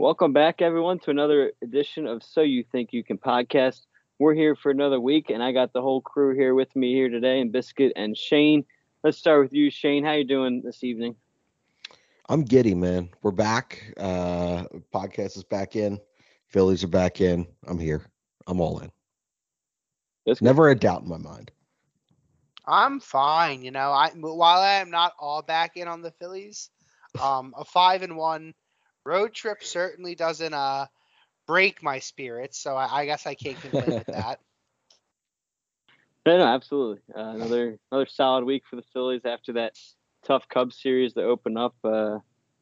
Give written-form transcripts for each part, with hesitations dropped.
Welcome back, everyone, to another edition of So You Think You Can Podcast. We're here for another week, and I got the whole crew here with me here today, and Biscuit and Shane. Let's start with you, Shane. How you doing this evening? I'm giddy, man. We're back. Podcast is back in. Phillies are back in. I'm here. I'm all in. Biscuit. Never a doubt in my mind. I'm fine. You know, while I am not all back in on the Phillies, a 5-1 road trip certainly doesn't break my spirits, so I guess I can't complain with that. No, absolutely. Another solid week for the Phillies after that tough Cubs series that opened up after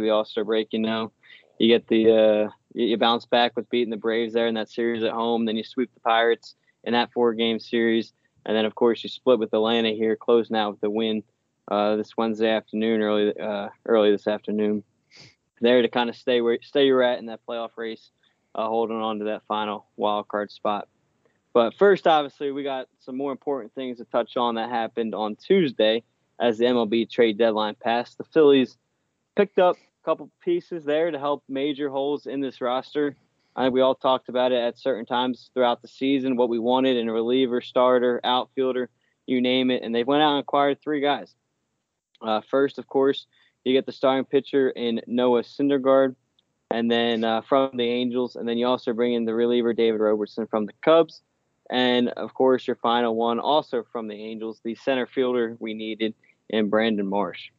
the All-Star break. You know, you get the you bounce back with beating the Braves there in that series at home, then you sweep the Pirates in that 4-game series, and then of course you split with Atlanta here, closing out with the win this Wednesday afternoon, early this afternoon. There to kind of stay you're at in that playoff race, holding on to that final wild card spot. But first, obviously, we got some more important things to touch on that happened on Tuesday as the MLB trade deadline passed. The Phillies picked up a couple pieces there to help major holes in this roster. I think we all talked about it at certain times throughout the season, what we wanted in a reliever, starter, outfielder, you name it. And they went out and acquired 3 guys. First, of course, you get the starting pitcher in Noah Syndergaard, and then from the Angels, and then you also bring in the reliever David Robertson from the Cubs, and of course your final one also from the Angels, the center fielder we needed in Brandon Marsh.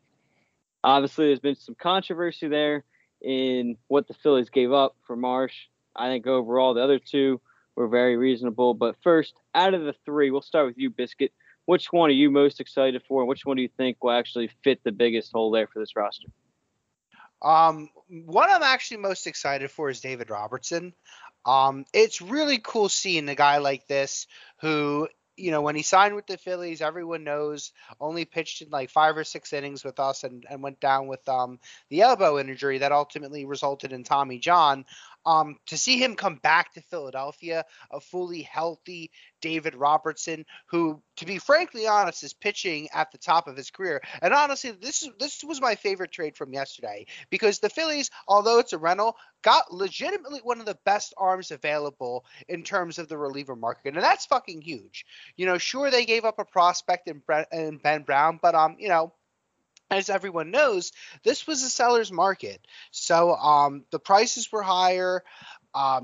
Obviously, there's been some controversy there in what the Phillies gave up for Marsh. I think overall the other 2 were very reasonable, but first, out of the 3, we'll start with you, Biscuit. Which one are you most excited for, and which one do you think will actually fit the biggest hole there for this roster? What I'm actually most excited for is David Robertson. It's really cool seeing a guy like this who, you know, when he signed with the Phillies, everyone knows, only pitched in like 5 or 6 innings with us and went down with the elbow injury that ultimately resulted in Tommy John. To see him come back to Philadelphia, a fully healthy David Robertson, who, to be frankly honest, is pitching at the top of his career. And honestly, this was my favorite trade from yesterday, because the Phillies, although it's a rental, got legitimately one of the best arms available in terms of the reliever market. And that's fucking huge. You know, sure, they gave up a prospect in Ben Brown, but, you know, as everyone knows, this was a seller's market. So the prices were higher.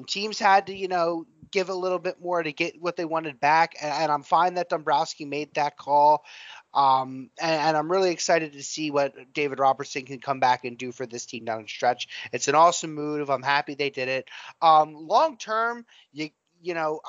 Teams had to, you know, give a little bit more to get what they wanted back. And I'm fine that Dombrowski made that call. And I'm really excited to see what David Robertson can come back and do for this team down the stretch. It's an awesome move. I'm happy they did it. Long term, you know,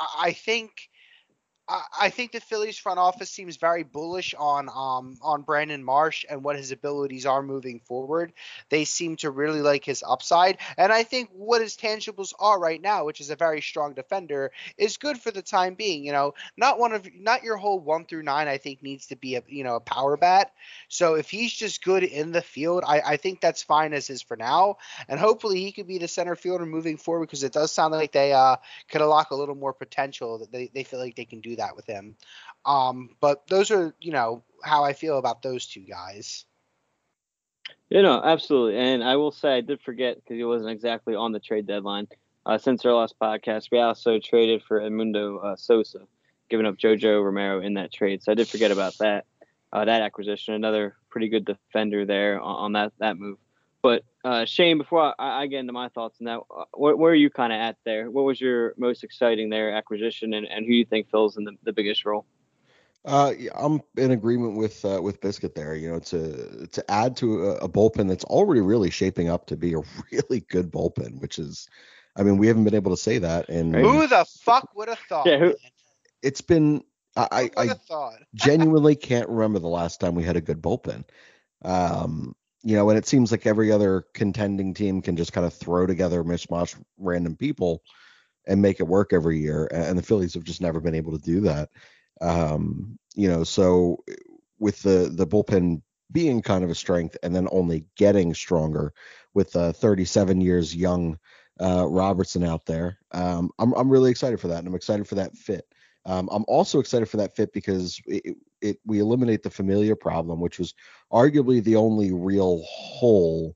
I think the Phillies front office seems very bullish on Brandon Marsh and what his abilities are moving forward. They seem to really like his upside. And I think what his tangibles are right now, which is a very strong defender, is good for the time being. You know, not your whole 1 through 9, I think, needs to be a power bat. So if he's just good in the field, I think that's fine as is for now. And hopefully he could be the center fielder moving forward, because it does sound like they could unlock a little more potential that they feel like they can do that with him. But those are, you know, how I feel about those 2 guys. You know, absolutely. And I will say, I did forget, because he wasn't exactly on the trade deadline. Since our last podcast, we also traded for Edmundo Sosa, giving up Jojo Romero in that trade. So I did forget about that, that acquisition. Another pretty good defender there on that move. But Shane, before I get into my thoughts on that, where are you kind of at there? What was your most exciting there acquisition, and who you think fills in the biggest role? I'm in agreement with Biscuit there. You know, to add to a bullpen that's already really shaping up to be a really good bullpen, which is, I mean, we haven't been able to say that. And who the fuck would have thought? Yeah, it's been I genuinely can't remember the last time we had a good bullpen. You know, and it seems like every other contending team can just kind of throw together mishmash random people and make it work every year. And the Phillies have just never been able to do that. You know, so with the bullpen being kind of a strength and then only getting stronger with 37 years young Robertson out there, I'm really excited for that. And I'm excited for that fit. I'm also excited for that fit because we eliminate the Familia problem, which was arguably the only real hole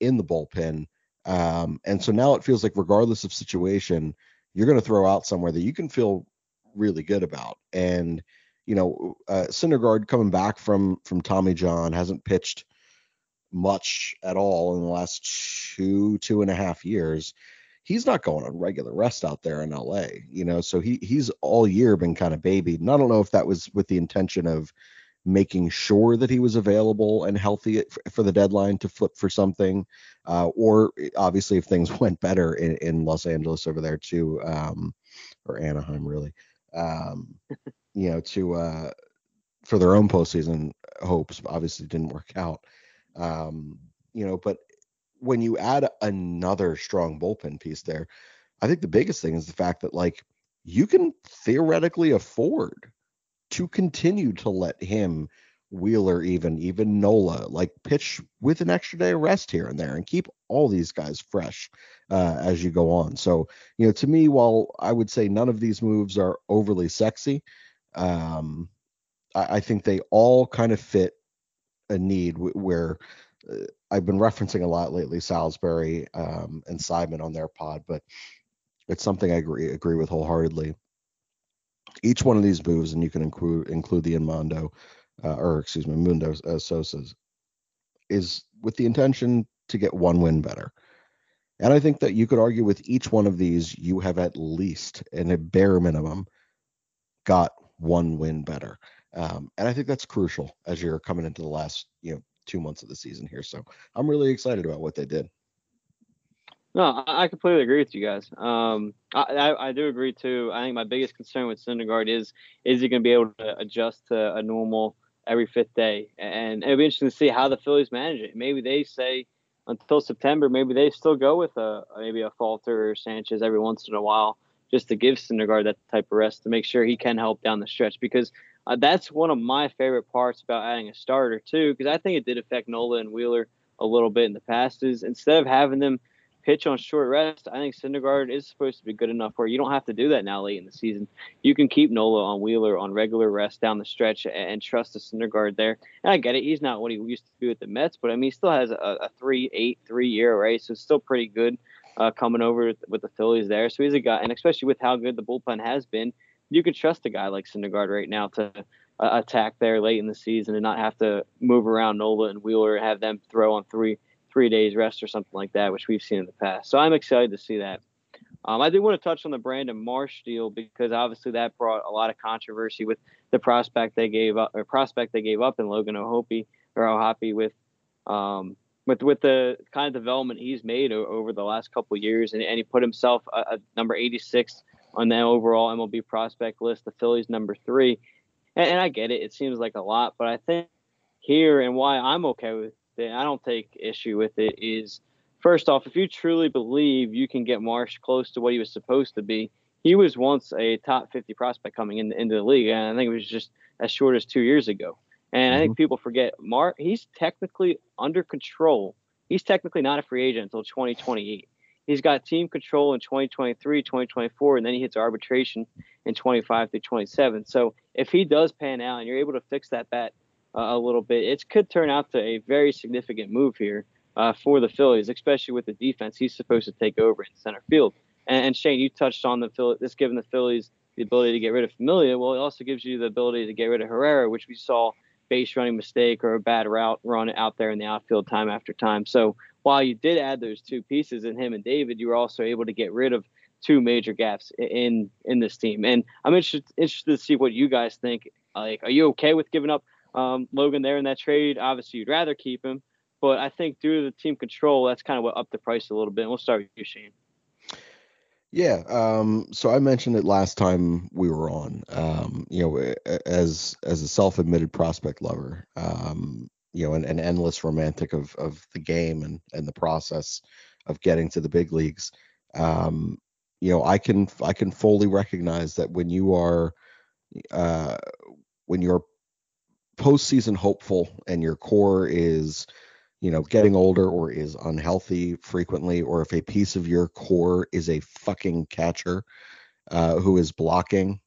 in the bullpen And so now it feels like regardless of situation, you're going to throw out somewhere that you can feel really good about. And, you know, Syndergaard coming back from Tommy John, hasn't pitched much at all in the last two and a half years. He's not going on regular rest out there in LA, you know, so he's all year been kind of babied. And I don't know if that was with the intention of making sure that he was available and healthy for the deadline to flip for something, or obviously if things went better in Los Angeles over there too, or Anaheim really, you know, to for their own postseason hopes. Obviously didn't work out, you know, but when you add another strong bullpen piece there, I think the biggest thing is the fact that like you can theoretically afford to continue to let him, Wheeler, even Nola, like pitch with an extra day of rest here and there and keep all these guys fresh as you go on. So, you know, to me, while I would say none of these moves are overly sexy, I think they all kind of fit a need where I've been referencing a lot lately, Salisbury and Simon on their pod, but it's something I agree with wholeheartedly. Each one of these moves, and you can include the Edmundo, Mundo Sosa's, is with the intention to get one win better. And I think that you could argue with each one of these, you have at least, in a bare minimum, got one win better. And I think that's crucial as you're coming into the last, you know, 2 months of the season here. So I'm really excited about what they did. No, I completely agree with you guys. I do agree too. I think my biggest concern with Syndergaard is he going to be able to adjust to a normal every fifth day? And it'll be interesting to see how the Phillies manage it. Maybe they say until September, maybe they still go with maybe a Falter or Sanchez every once in a while just to give Syndergaard that type of rest to make sure he can help down the stretch. Because that's one of my favorite parts about adding a starter too, because I think it did affect Nola and Wheeler a little bit in the past, is instead of having them pitch on short rest, I think Syndergaard is supposed to be good enough where you don't have to do that now late in the season. You can keep Nola on Wheeler on regular rest down the stretch and trust the Syndergaard there. And I get it. He's not what he used to do at the Mets, but I mean, he still has a 3.83 ERA, so it's still pretty good coming over with the Phillies there. So he's a guy, and especially with how good the bullpen has been, you can trust a guy like Syndergaard right now to attack there late in the season and not have to move around Nola and Wheeler and have them throw on three days rest or something like that, which we've seen in the past. So I'm excited to see that. I do want to touch on the Brandon Marsh deal, because obviously that brought a lot of controversy with the prospect they gave up in Logan O'Hoppe with the kind of development he's made over the last couple of years. And he put himself a number 86 on the overall MLB prospect list, the Phillies number 3. And I get it. It seems like a lot, but I think here, and why I'm okay with and I don't take issue with it, is first off, if you truly believe you can get Marsh close to what he was supposed to be, he was once a top 50 prospect coming into the league. And I think it was just as short as 2 years ago. And I think people forget Marsh, he's technically under control. He's technically not a free agent until 2028. He's got team control in 2023, 2024, and then he hits arbitration in 25 through 27. So if he does pan out and you're able to fix that bat a little bit, it could turn out to a very significant move here for the Phillies, especially with the defense he's supposed to take over in center field. And Shane, you touched on this giving the Phillies the ability to get rid of Familia. Well, it also gives you the ability to get rid of Herrera, which we saw base running mistake or a bad route run out there in the outfield time after time. So while you did add those two pieces in him and David, you were also able to get rid of two major gaps in this team. And I'm interested to see what you guys think. Like, are you okay with giving up Logan there in that trade? Obviously you'd rather keep him, but I think due to the team control, that's kind of what upped the price a little bit. And we'll start with you, Shane. Yeah. So I mentioned it last time we were on, you know, as a self-admitted prospect lover, you know, an endless romantic of the game and the process of getting to the big leagues. You know, I can fully recognize that when you are, postseason hopeful and your core is, you know, getting older or is unhealthy frequently, or if a piece of your core is a fucking catcher who is blocking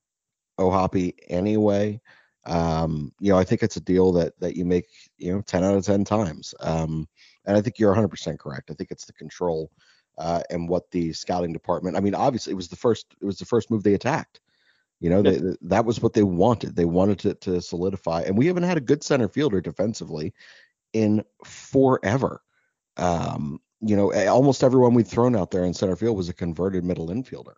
O'Hoppe anyway, you know, I think it's a deal that you make, you know, 10 out of 10 times. And I think you're 100% correct. I think it's the control and what the scouting department. I mean, obviously, it was the first move they attacked. You know, that was what they wanted. They wanted to solidify. And we haven't had a good center fielder defensively in forever. You know, almost everyone we'd thrown out there in center field was a converted middle infielder.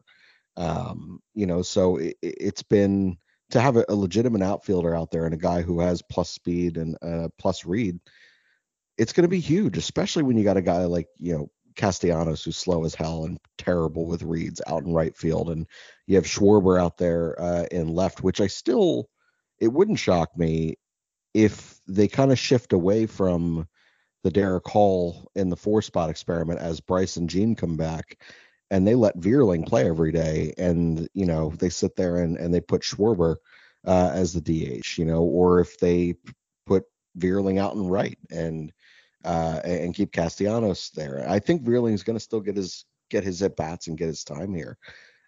You know, so it's been to have a legitimate outfielder out there and a guy who has plus speed and plus read. It's going to be huge, especially when you got a guy like, you know, Castellanos, who's slow as hell and terrible with reads out in right field. And you have Schwarber out there in left, which it wouldn't shock me if they kind of shift away from the Derek Hall in the 4-spot experiment as Bryce and Gene come back and they let Vierling play every day. And, you know, they sit there and they put Schwarber as the DH, you know, or if they put Vierling out in right and keep Castellanos there. I think Vierling's going to still get his at bats and get his time here.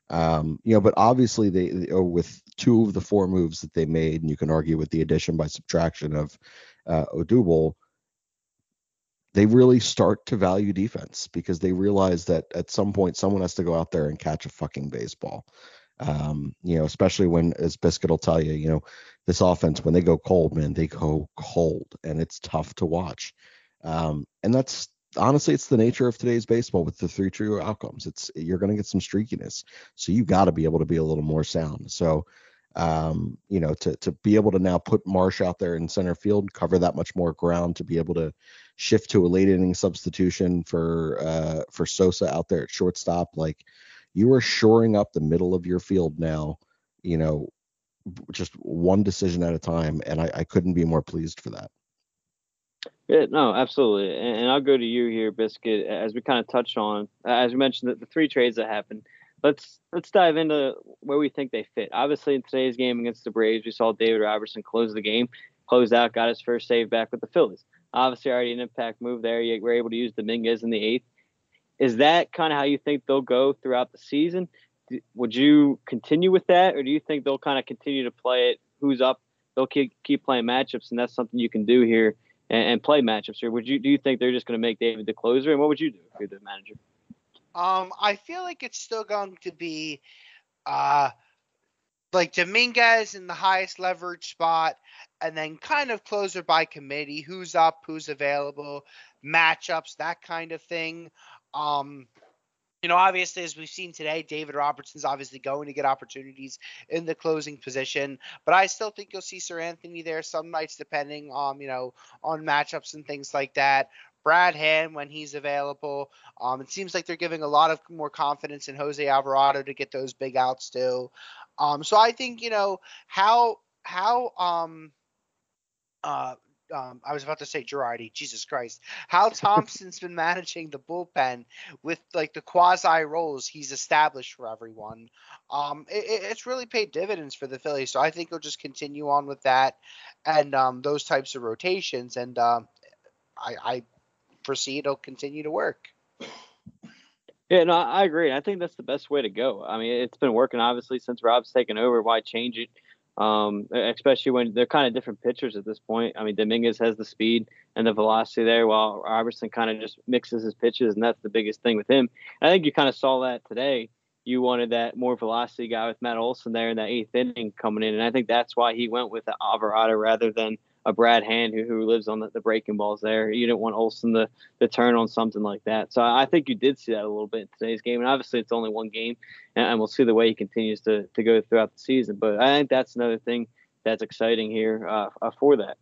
You know, but obviously they with 2 of the 4 moves that they made, and you can argue with the addition by subtraction of Odubel, they really start to value defense because they realize that at some point someone has to go out there and catch a fucking baseball. You know, especially when, as Biscuit will tell you, you know, this offense, when they go cold, man, they go cold, and it's tough to watch. And that's honestly, it's the nature of today's baseball with the 3 true outcomes. You're going to get some streakiness. So you got to be able to be a little more sound. So, you know, to be able to now put Marsh out there in center field, cover that much more ground, to be able to shift to a late inning substitution for Sosa out there at shortstop. Like, you are shoring up the middle of your field now, you know, just one decision at a time. And I couldn't be more pleased for that. Yeah, no, absolutely. And I'll go to you here, Biscuit, as we kind of touched on, as we mentioned, the 3 trades that happened. Let's dive into where we think they fit. Obviously, in today's game against the Braves, we saw David Robertson close the game, close out, got his first save back with the Phillies. Obviously, already an impact move there. You were able to use Dominguez in the 8th. Is that kind of how you think they'll go throughout the season? Would you continue with that, or do you think they'll kind of continue to play it? Who's up? They'll keep playing matchups, and that's something you can do here. And play matchups here. Do you think they're just going to make David the closer? And what would you do if you're the manager? I feel like it's still going to be like Dominguez in the highest leverage spot, and then kind of closer by committee. Who's up? Who's available? Matchups, that kind of thing. You know, obviously, as we've seen today, David Robertson's obviously going to get opportunities in the closing position, but I still think you'll see Sir Anthony there some nights, depending on, you know, on matchups and things like that. Brad Hand, when he's available, it seems like they're giving a lot of more confidence in Jose Alvarado to get those big outs too. So I think, you know, I was about to say Girardi, Jesus Christ, how Thompson's been managing the bullpen with like the quasi roles he's established for everyone. It's really paid dividends for the Phillies. So I think he'll just continue on with that and those types of rotations. And I foresee it'll continue to work. Yeah, no, I agree. I think that's the best way to go. I mean, it's been working obviously since Rob's taken over. Why change it? Especially when they're kind of different pitchers at this point. I mean, Dominguez has the speed and the velocity there, while Robertson kind of just mixes his pitches, and that's the biggest thing with him. I think you kind of saw that today. You wanted that more velocity guy with Matt Olson there in that 8th inning coming in, and I think that's why he went with Alvarado rather than a Brad Hand who lives on the breaking balls there. You didn't want Olson to turn on something like that. So I think you did see that a little bit in today's game. And obviously it's only one game, and we'll see the way he continues to go throughout the season. But I think that's another thing that's exciting here for that.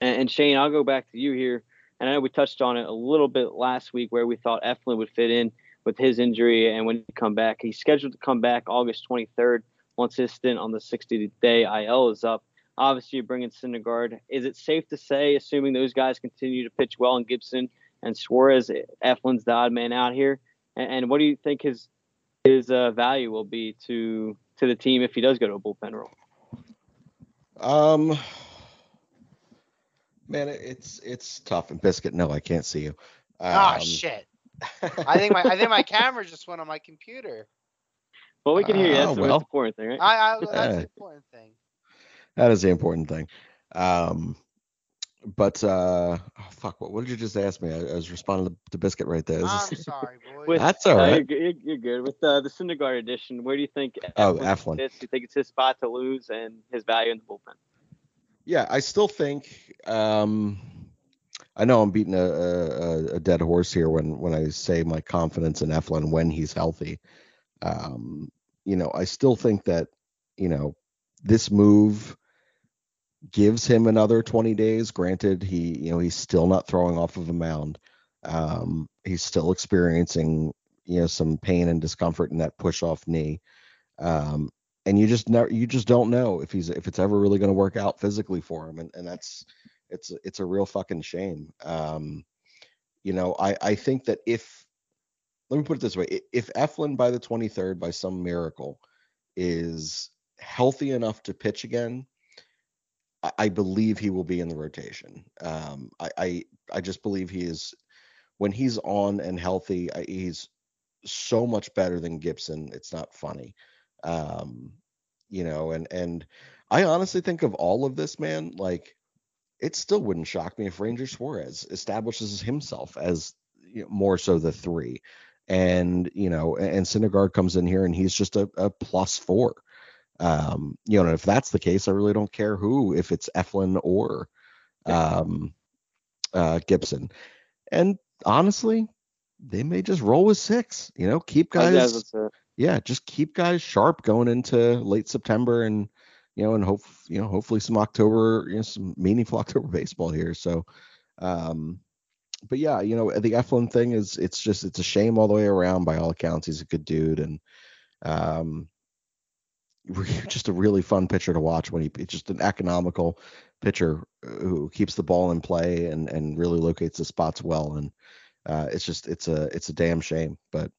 And Shane, I'll go back to you here. And I know we touched on it a little bit last week where we thought Eflin would fit in with his injury and when he'd come back. He's scheduled to come back August 23rd once his stint on the 60-day IL is up. Obviously, you're bringing Syndergaard. Is it safe to say, assuming those guys continue to pitch well, and Gibson and Suarez, Eflin's the odd man out here? And what do you think his value will be to the team if he does go to a bullpen role? Man, it's tough. And Biscuit, no, I can't see you. Oh shit! I think my camera just went on my computer. Well, we can hear you. That's the important thing, right? That's the important thing. That is the important thing. But what did you just ask me? I was responding to Biscuit right there. I'm sorry, boys. That's all right. You're good. With the Syndergaard edition, where do you think F1. Do you think it's his spot to lose and his value in the bullpen? Yeah, I still think I know I'm beating a dead horse here when I say my confidence in Eflin when he's healthy. I still think that, this move gives him another 20 days. Granted, he's still not throwing off of a mound. He's still experiencing, some pain and discomfort in that push off knee. And you just don't know if it's ever really going to work out physically for him. And that's, it's a real fucking shame. I think that let me put it this way. If Eflin by the 23rd, by some miracle, is healthy enough to pitch again, I believe he will be in the rotation. I just believe he is, when he's on and healthy, he's so much better than Gibson. It's not funny. And I honestly think of all of this, man, like, it still wouldn't shock me if Ranger Suarez establishes himself as more so the 3, and Syndergaard comes in here and he's just a +4. And if that's the case, I really don't care who, if it's Eflin or Gibson. And honestly, they may just roll with 6, keep guys. Yeah, just keep guys sharp going into late September and, and hopefully some October, some meaningful October baseball here. So, but yeah, the Eflin thing is, it's a shame all the way around. By all accounts, he's a good dude. And, just a really fun pitcher to watch it's just an economical pitcher who keeps the ball in play and really locates the spots well. And, it's a damn shame, but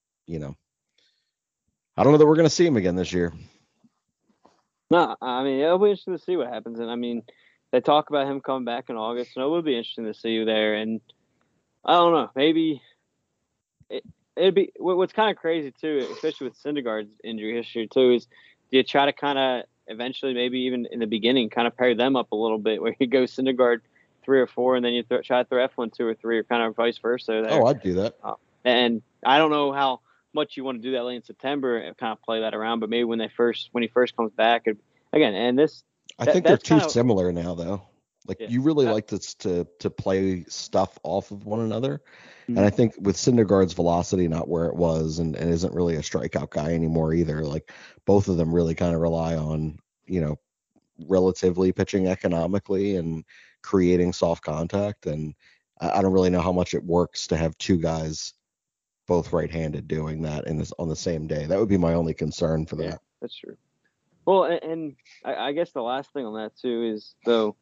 I don't know that we're going to see him again this year. No, I mean, it'll be interesting to see what happens. And I mean, they talk about him coming back in August, and it would be interesting to see you there. And I don't know, maybe it'd be. What's kind of crazy too, especially with Syndergaard's injury history too, is do you try to kind of eventually, maybe even in the beginning, kind of pair them up a little bit, where you go Syndergaard 3 or 4, and then you try to throw Eflin 2 or 3, or kind of vice versa. There. Oh, I'd do that. And I don't know how much you want to do that late in September and kind of play that around, but maybe when he first comes back again, and this. I think they're too similar now, though. Like, yeah, you really like to play stuff off of one another. Mm-hmm. And I think with Syndergaard's velocity not where it was and isn't really a strikeout guy anymore either, like, both of them really kind of rely on, relatively pitching economically and creating soft contact. And I don't really know how much it works to have two guys both right-handed doing that on the same day. That would be my only concern for that. Yeah, that's true. Well, and I guess the last thing on that, too, is, though,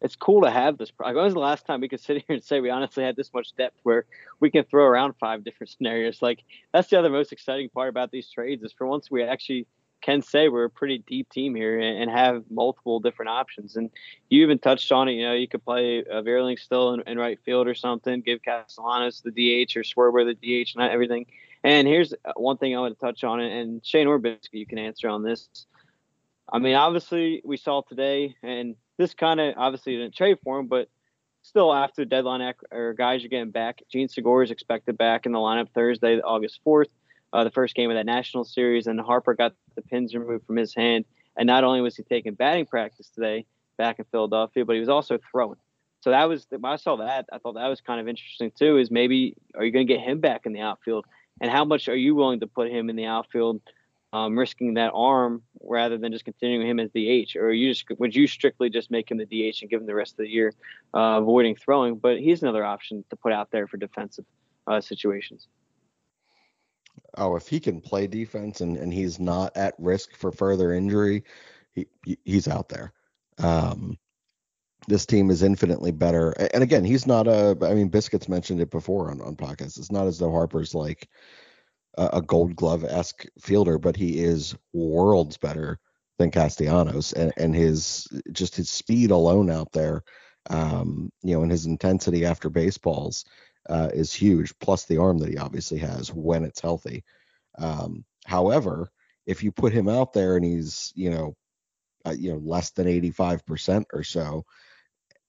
it's cool to have this. When was the last time we could sit here and say we honestly had this much depth where we can throw around 5 different scenarios? Like, that's the other most exciting part about these trades, is for once we actually can say we're a pretty deep team here and have multiple different options. And you even touched on it. You could play Vierling still in right field or something, give Castellanos the DH or Schwarber the DH, not everything. And here's one thing I want to touch on, and Shane or Biscuit, you can answer on this. I mean, obviously, we saw today, and this kind of obviously didn't trade for him, but still after the deadline, or guys are getting back. Gene Segura is expected back in the lineup Thursday, August 4th, the first game of that Nationals series, and Harper got the pins removed from his hand. And not only was he taking batting practice today back in Philadelphia, but he was also throwing. So that was, when I saw that, I thought that was kind of interesting too, is maybe, are you going to get him back in the outfield? And how much are you willing to put him in the outfield? Risking that arm rather than just continuing him as DH, or would you strictly just make him the DH and give him the rest of the year, avoiding throwing? But he's another option to put out there for defensive situations. Oh, if he can play defense and he's not at risk for further injury, he's out there. This team is infinitely better. And again, he's not Biscuit's mentioned it before on podcasts. It's not as though Harper's like a Gold Glove-esque fielder, but he is worlds better than Castellanos, and his speed alone out there, and his intensity after baseballs is huge. Plus the arm that he obviously has when it's healthy. However, if you put him out there and he's less than 85% or so,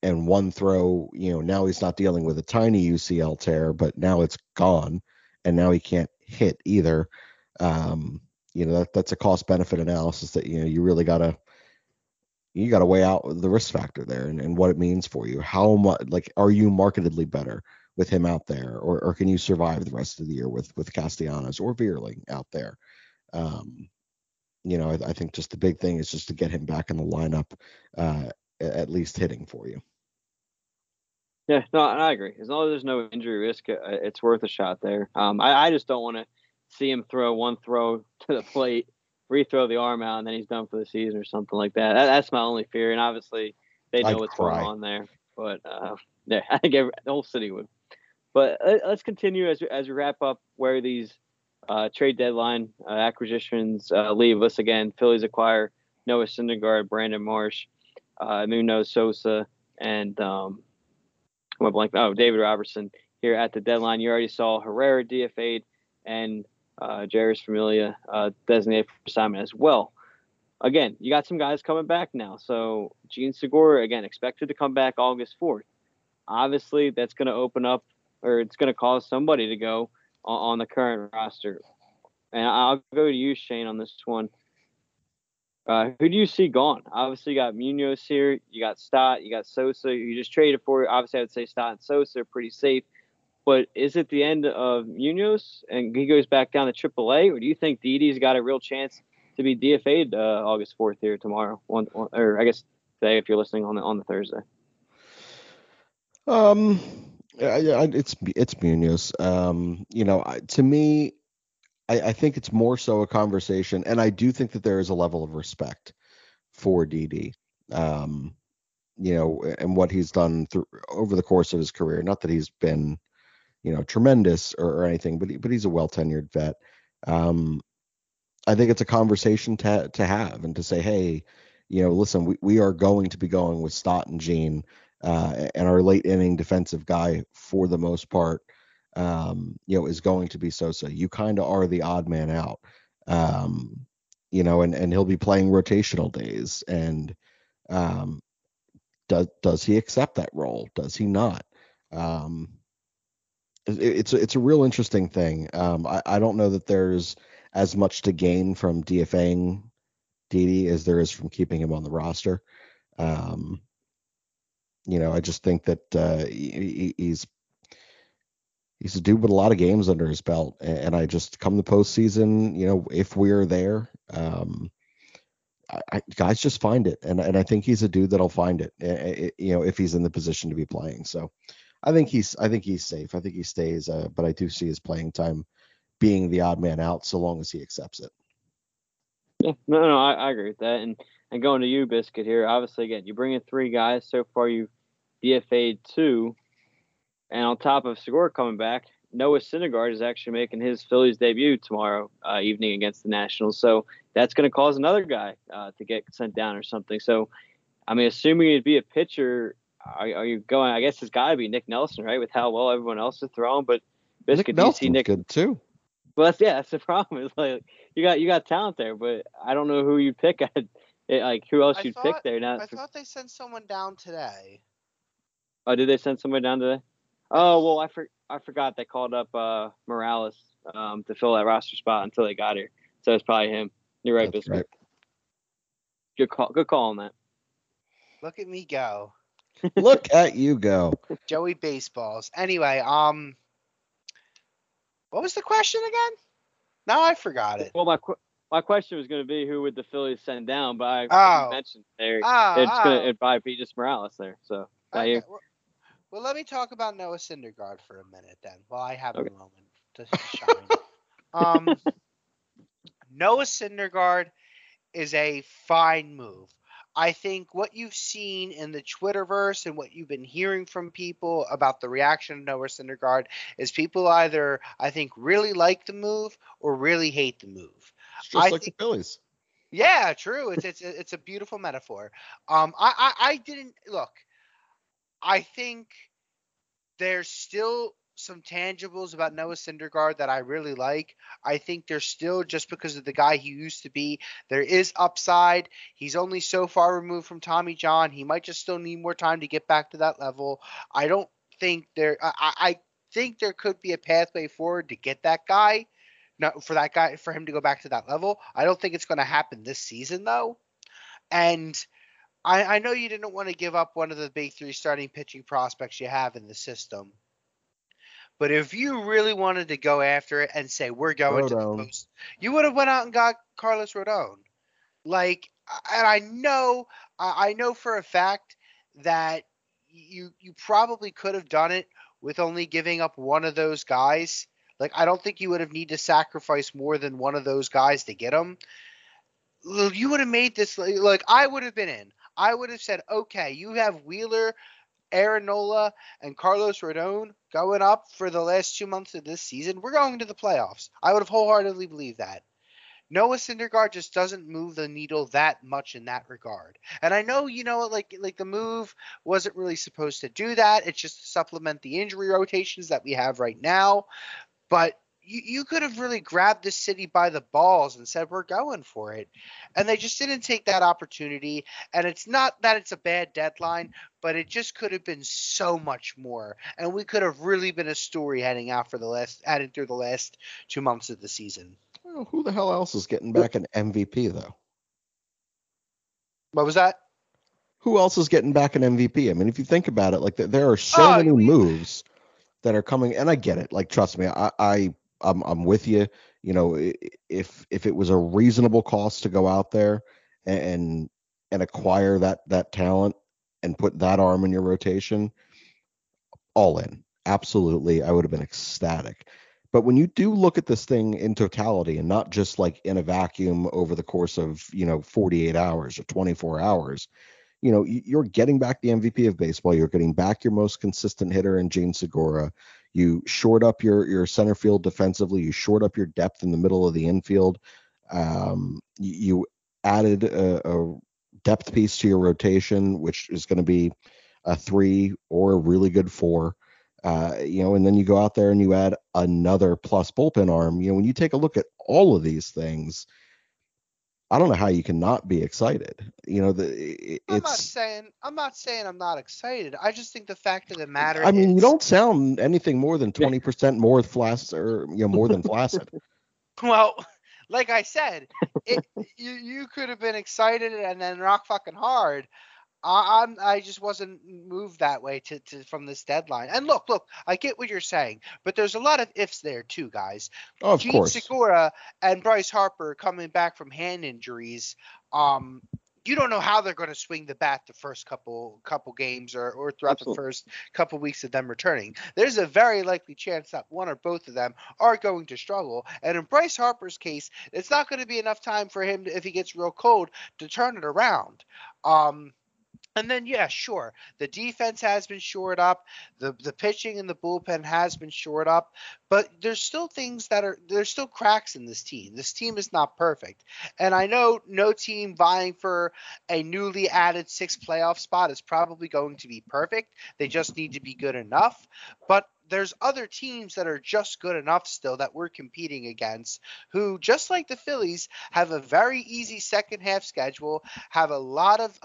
and one throw, now he's not dealing with a tiny UCL tear, but now it's gone and now he can't hit either. That's a cost benefit analysis that, you really gotta weigh out the risk factor there and what it means for you. How much, are you markedly better with him out there, or can you survive the rest of the year with Castellanos or Vierling out there? I think just the big thing is just to get him back in the lineup, at least hitting for you. Yeah, no, and I agree. As long as there's no injury risk, it's worth a shot there. I just don't want to see him throw one throw to the plate, rethrow the arm out, and then he's done for the season or something like that. That's my only fear. And obviously they know what's going on there, but I think the whole city would. But let's continue as we wrap up where these trade deadline acquisitions leave us. Again, Phillies acquire Noah Syndergaard, Brandon Marsh, Edmundo Sosa, and David Robertson here at the deadline. You already saw Herrera DFA'd and Jeurys Familia designated for assignment as well. Again, you got some guys coming back now. So Gene Segura, again, expected to come back August 4th. Obviously, that's going to open up, or it's going to cause somebody to go on the current roster. And I'll go to you, Shane, on this one. Who do you see gone? Obviously, you got Munoz here. You got Stott. You got Sosa. You just traded for. Obviously, I would say Stott and Sosa are pretty safe. But is it the end of Munoz and he goes back down to AAA? Or do you think Didi's got a real chance to be DFA'd August 4th here tomorrow? Or I guess today if you're listening on the Thursday. It's Munoz. To me, I think it's more so a conversation, and I do think that there is a level of respect for Didi, and what he's done over the course of his career. Not that he's been, tremendous or anything, but he's a well-tenured vet. I think it's a conversation to have and to say, hey, listen, we are going to be going with Stott and Gene, and our late inning defensive guy for the most part, is going to be Sosa. You kind of are the odd man out, and he'll be playing rotational days. And does he accept that role? Does he not? It's a real interesting thing. I don't know that there's as much to gain from DFAing Didi as there is from keeping him on the roster. I just think that he's a dude with a lot of games under his belt, and I just come the postseason, if we're there, guys just find it, and I think he's a dude that'll find it, if he's in the position to be playing. So I think he's safe. I think he stays, but I do see his playing time being the odd man out so long as he accepts it. Yeah, no, I agree with that, and going to you, Biscuit, here, obviously, again, you bring in three guys. So far, you've DFA'd two. And on top of Segura coming back, Noah Syndergaard is actually making his Phillies debut tomorrow evening against the Nationals. So that's going to cause another guy to get sent down or something. So, I mean, assuming it'd be a pitcher, are you going? I guess it's got to be Nick Nelson, right, with how well everyone else is throwing. But, Biscuit, do you see Nick? Good, too. Well, that's the problem. It's like you got talent there, but I don't know who you'd pick. Who else you'd pick there? Now, I thought they sent someone down today. Oh, did they send someone down today? Oh, well, I forgot they called up Morales to fill that roster spot until they got here. So it's probably him. You're right, Biscuit. Right. Good call on that. Look at me go. Look at you go. Joey Baseballs. Anyway, what was the question again? Now I forgot it. Well, my question was going to be who would the Phillies send down, but I mentioned there. It'd probably be just Morales there. So, okay. Well, let me talk about Noah Syndergaard for a minute then, while I have a moment to shine. Noah Syndergaard is a fine move. I think what you've seen in the Twitterverse and what you've been hearing from people about the reaction of Noah Syndergaard is people either, I think, really like the move or really hate the move. It's just the Phillies. Yeah, true. It's a beautiful metaphor. I think there's still some tangibles about Noah Syndergaard that I really like. I think there's still, just because of the guy he used to be, there is upside. He's only so far removed from Tommy John. He might just still need more time to get back to that level. I don't think there – I think there could be a pathway forward to get that guy – for him to go back to that level. I don't think it's going to happen this season, though. And I know you didn't want to give up one of the big three starting pitching prospects you have in the system. But if you really wanted to go after it and say, we're going to the post, you would have went out and got Carlos Rodon. Like, and I know for a fact that you probably could have done it with only giving up one of those guys. Like, I don't think you would have need to sacrifice more than one of those guys to get him. You would have made this – like, I would have been in. I would have said, okay, you have Wheeler, Aaron Nola, and Carlos Rodon going up for the last 2 months of this season. We're going to the playoffs. I would have wholeheartedly believed that. Noah Syndergaard just doesn't move the needle that much in that regard. And I know, like the move wasn't really supposed to do that. It's just to supplement the injury rotations that we have right now. But you could have really grabbed this city by the balls and said, we're going for it. And they just didn't take that opportunity. And it's not that it's a bad deadline, but it just could have been so much more. And we could have really been a story heading through the last 2 months of the season. Well, who the hell else is getting back an MVP, though? What was that? Who else is getting back an MVP? I mean, if you think about it, like there are so many moves that are coming, and I get it. Like, trust me, I'm with you. You know, if it was a reasonable cost to go out there and acquire that talent and put that arm in your rotation, all in, absolutely, I would have been ecstatic. But when you do look at this thing in totality and not just like in a vacuum over the course of 48 hours or 24 hours. You know, you're getting back the MVP of baseball. You're getting back your most consistent hitter in Gene Segura. You shored up your center field defensively. You shored up your depth in the middle of the infield. You added a depth piece to your rotation, which is going to be a 3 or a really good 4. And then you go out there and you add another plus bullpen arm. You know, when you take a look at all of these things, I don't know how you can not be excited. I'm not saying I'm not excited. I just think the fact of the matter. I mean, you don't sound anything more than 20% more flaccid, or more than flaccid. Well, like I said, you could have been excited and then rock fucking hard. I just wasn't moved that way from this deadline. And look, I get what you're saying, but there's a lot of ifs there too, guys. Oh, of course. Gene Segura and Bryce Harper coming back from hand injuries. You don't know how they're going to swing the bat the first couple games or throughout the first couple weeks of them returning. There's a very likely chance that one or both of them are going to struggle. And in Bryce Harper's case, it's not going to be enough time for him, if he gets real cold, to turn it around. And then, yeah, sure, the defense has been shored up. The pitching and the bullpen has been shored up. But there's still things there's still cracks in this team. This team is not perfect. And I know no team vying for a newly added 6th playoff spot is probably going to be perfect. They just need to be good enough. But there's other teams that are just good enough still that we're competing against, who, just like the Phillies, have a very easy second half schedule, have a lot of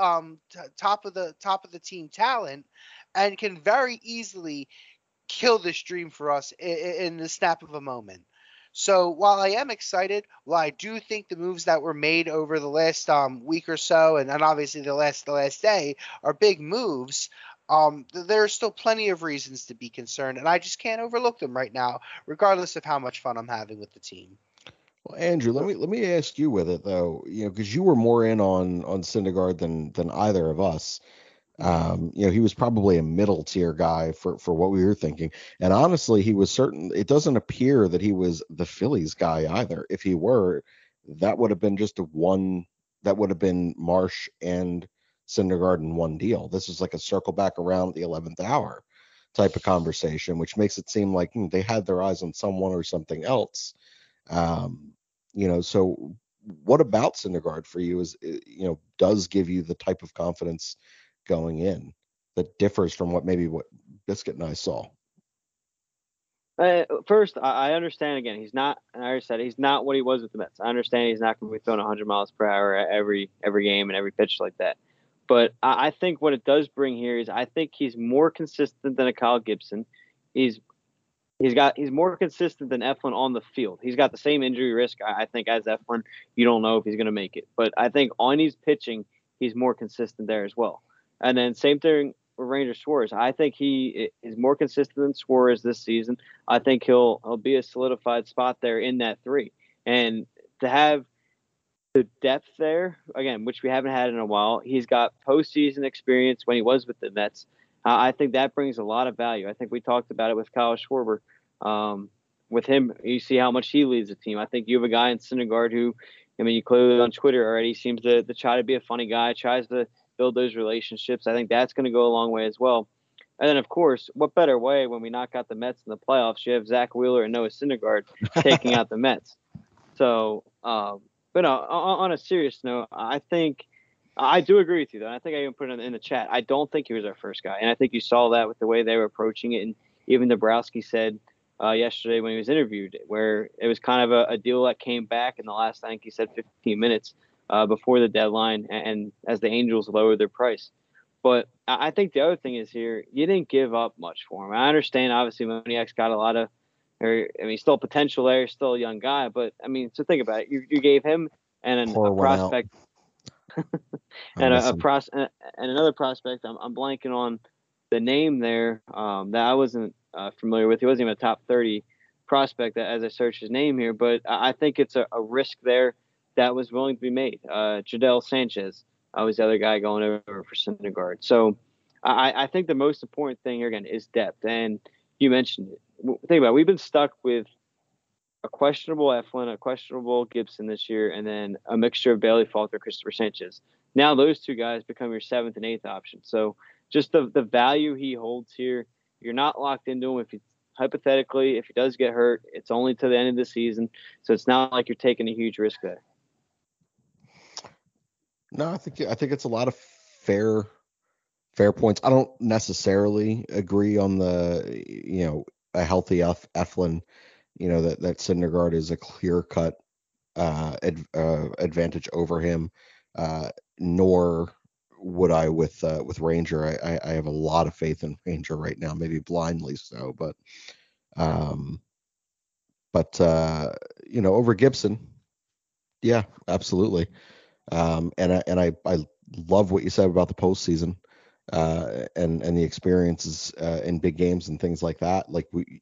top of the team talent, and can very easily kill this dream for us in the snap of a moment. So while I am excited, I do think the moves that were made over the last week or so, and obviously the last day, are big moves. There are still plenty of reasons to be concerned, and I just can't overlook them right now, regardless of how much fun I'm having with the team. Well, Andrew, let me ask you with it though, because you were more in on Syndergaard than either of us. He was probably a middle tier guy for what we were thinking, and honestly, he was certain. It doesn't appear that he was the Phillies guy either. If he were, that would have been just Marsh and Syndergaard in one deal. This is like a circle back around at the 11th hour type of conversation, which makes it seem like they had their eyes on someone or something else. So what about Syndergaard for you is, does give you the type of confidence going in that differs from what Biscuit and I saw? First, I understand, again, he's not, and I already said it, he's not what he was with the Mets. I understand he's not going to be throwing 100 miles per hour at every game and every pitch like that. But I think what it does bring here is I think he's more consistent than a Kyle Gibson. He's more consistent than Eflin on the field. He's got the same injury risk, I think, as Eflin. You don't know if he's going to make it. But I think on his pitching, he's more consistent there as well. And then same thing with Ranger Suarez. I think he is more consistent than Suarez this season. I think he'll be a solidified spot there in that three. And to have the depth there, again, which we haven't had in a while, he's got postseason experience when he was with the Mets. I think that brings a lot of value. I think we talked about it with Kyle Schwarber. With him, you see how much he leads the team. I think you have a guy in Syndergaard who, I mean, you clearly on Twitter already seems to try to be a funny guy, tries to build those relationships. I think that's going to go a long way as well. And then, of course, what better way when we knock out the Mets in the playoffs? You have Zach Wheeler and Noah Syndergaard taking out the Mets. So, but no, on a serious note, I think I do agree with you, though. And I think I even put it in the chat. I don't think he was our first guy. And I think you saw that with the way they were approaching it. And even Dombrowski said yesterday when he was interviewed, where it was kind of a deal that came back in the last, I think he said 15 minutes before the deadline, and as the Angels lowered their price. But I think the other thing is here, you didn't give up much for him. I understand, obviously, Moniak's got a lot of, still potential there, still a young guy. But, I mean, so think about it. You gave him and a prospect. And another prospect, I'm blanking on the name there that I wasn't familiar with. He wasn't even a top 30 prospect as I searched his name here, but I think it's a risk there that was willing to be made. Jadel Sanchez was the other guy going over for Syndergaard. So I think the most important thing here, again, is depth. And you mentioned it. Think about it. We've been stuck with a questionable Eflin, a questionable Gibson this year, and then a mixture of Bailey Falter, Christopher Sanchez. Now those two guys become your 7th and 8th option. So just the value he holds here, you're not locked into him. Hypothetically, if he does get hurt, it's only to the end of the season. So it's not like you're taking a huge risk there. No, I think it's a lot of fair points. I don't necessarily agree on the, a healthy Eflin. That Syndergaard is a clear-cut advantage over him. Nor would I with Ranger. I have a lot of faith in Ranger right now, maybe blindly so, but over Gibson, yeah, absolutely. And I love what you said about the postseason and the experiences in big games and things like that. Like we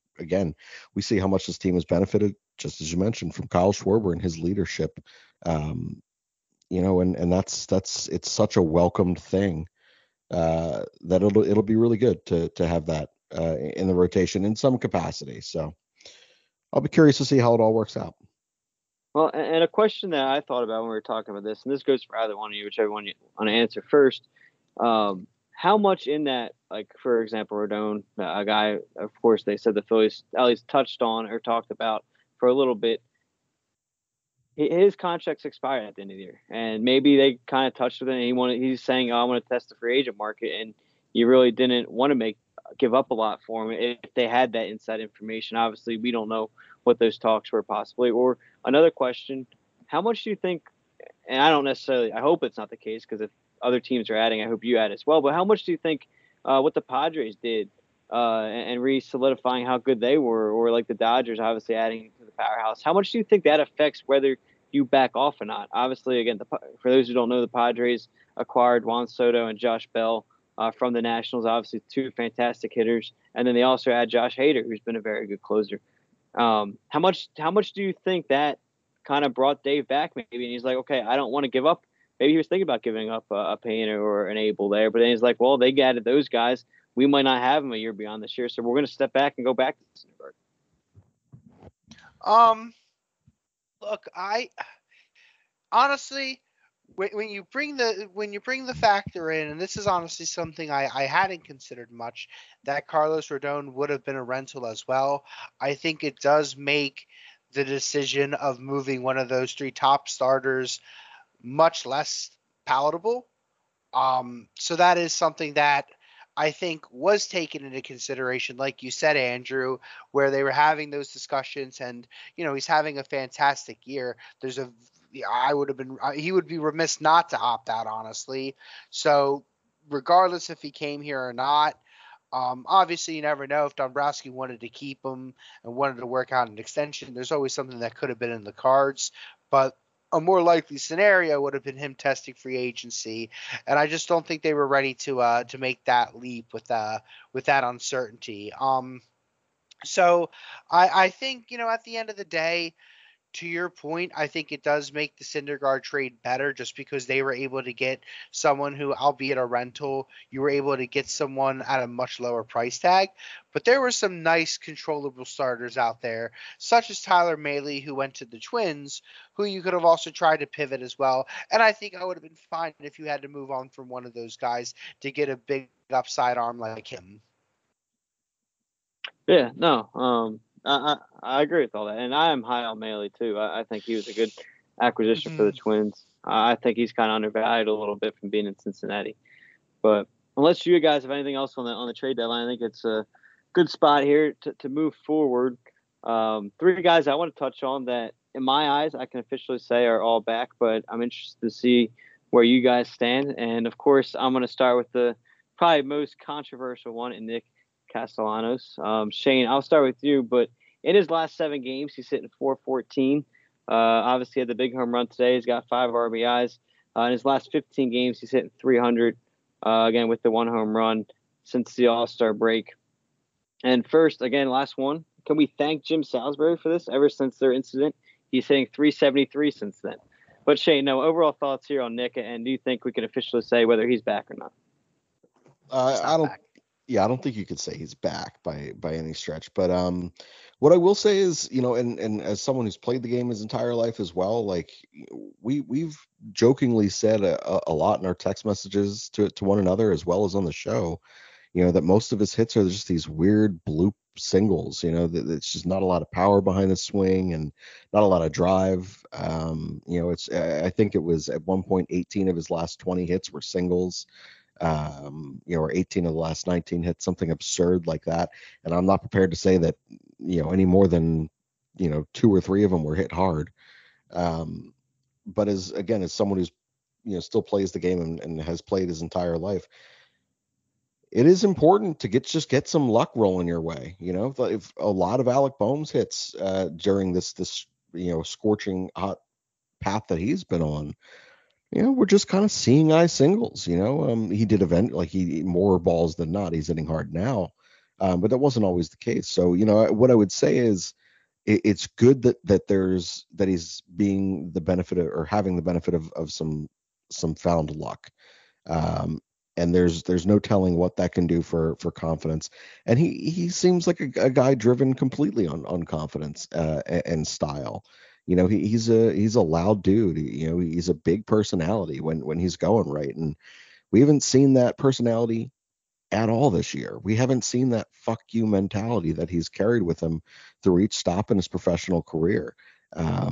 see how much this team has benefited, just as you mentioned, from Kyle Schwarber and his leadership. And that's it's such a welcomed thing that it'll be really good to have that in the rotation in some capacity. So I'll be curious to see how it all works out. Well, and a question that I thought about when we were talking about this, and this goes for either one of you, whichever one you want to answer first. How much in that, like, for example, Rodon, a guy, of course, they said the Phillies at least touched on or talked about for a little bit. His contract's expired at the end of the year, and maybe they kind of touched with it, and he's saying, I want to test the free agent market, and you really didn't want to give up a lot for him if they had that inside information. Obviously, we don't know what those talks were possibly. Or another question, how much do you think, and I don't necessarily, I hope it's not the case, because if other teams are adding, I hope you add as well, but how much do you think what the Padres did and re-solidifying how good they were, or like the Dodgers obviously adding to the powerhouse, how much do you think that affects whether you back off or not? Obviously, again, for those who don't know, the Padres acquired Juan Soto and Josh Bell from the Nationals, obviously two fantastic hitters, and then they also add Josh Hader, who's been a very good closer. How much do you think that kind of brought Dave back maybe, and he's like, okay, I don't want to give up. Maybe he was thinking about giving up a Payne or an Abel there, but then he's like, well, they added those guys. We might not have him a year beyond this year, so we're going to step back and go back to Syndergaard. Look, I honestly, when you bring the factor in, and this is honestly something I hadn't considered much, that Carlos Rodon would have been a rental as well. I think it does make the decision of moving one of those three top starters much less palatable. So that is something that I think was taken into consideration, like you said, Andrew, where they were having those discussions and, you know, he's having a fantastic year. He would be remiss not to opt out, honestly. So regardless if he came here or not, obviously you never know if Dombrowski wanted to keep him and wanted to work out an extension. There's always something that could have been in the cards, but a more likely scenario would have been him testing free agency, and I just don't think they were ready to make that leap with that uncertainty. So I think, you know, at the end of the day, to your point, I think it does make the Syndergaard trade better just because they were able to get someone who, albeit a rental, you were able to get someone at a much lower price tag. But there were some nice controllable starters out there, such as Tyler Mahle, who went to the Twins, who you could have also tried to pivot as well. And I think I would have been fine if you had to move on from one of those guys to get a big upside arm like him. Yeah, no, I agree with all that. And I am high on Mahle, too. I think he was a good acquisition for the Twins. I think he's kind of undervalued a little bit from being in Cincinnati. But unless you guys have anything else on the trade deadline, I think it's a good spot here to move forward. Three guys I want to touch on that, in my eyes, I can officially say are all back. But I'm interested to see where you guys stand. And, of course, I'm going to start with the probably most controversial one in Nick Castellanos. Shane, I'll start with you, but in his last 7 games, he's hitting .414. Obviously, had the big home run today. He's got 5 RBIs. In his last 15 games, he's hitting .300, again, with the 1 home run since the All-Star break. And first, again, last one, can we thank Jim Salisbury for this? Ever since their incident, he's hitting .373 since then. But Shane, no, overall thoughts here on Nick, and do you think we can officially say whether he's back or not? Yeah, I don't think you could say he's back by any stretch. But what I will say is, you know, and as someone who's played the game his entire life as well, like we've jokingly said a lot in our text messages to one another as well as on the show, you know, that most of his hits are just these weird bloop singles. You know, it's just not a lot of power behind the swing and not a lot of drive. You know, I think it was at one point 18 of his last 20 hits were singles. You know, or 18 of the last 19 hits, something absurd like that. And I'm not prepared to say that, you know, any more than, you know, 2 or 3 of them were hit hard. But as someone who's, you know, still plays the game and has played his entire life, it is important to get some luck rolling your way. You know, if a lot of Alec Bohm's hits during this, you know, scorching hot path that he's been on, you know, we're just kind of seeing eye singles. You know, he did event like he more balls than not. He's hitting hard now, but that wasn't always the case. So, you know, what I would say is it's good that he's being the benefit of, or having the benefit of some found luck. And there's no telling what that can do for confidence. And he seems like a guy driven completely on confidence and style. You know, he's a loud dude. You know, he's a big personality when he's going right. And we haven't seen that personality at all this year. We haven't seen that fuck you mentality that he's carried with him through each stop in his professional career. You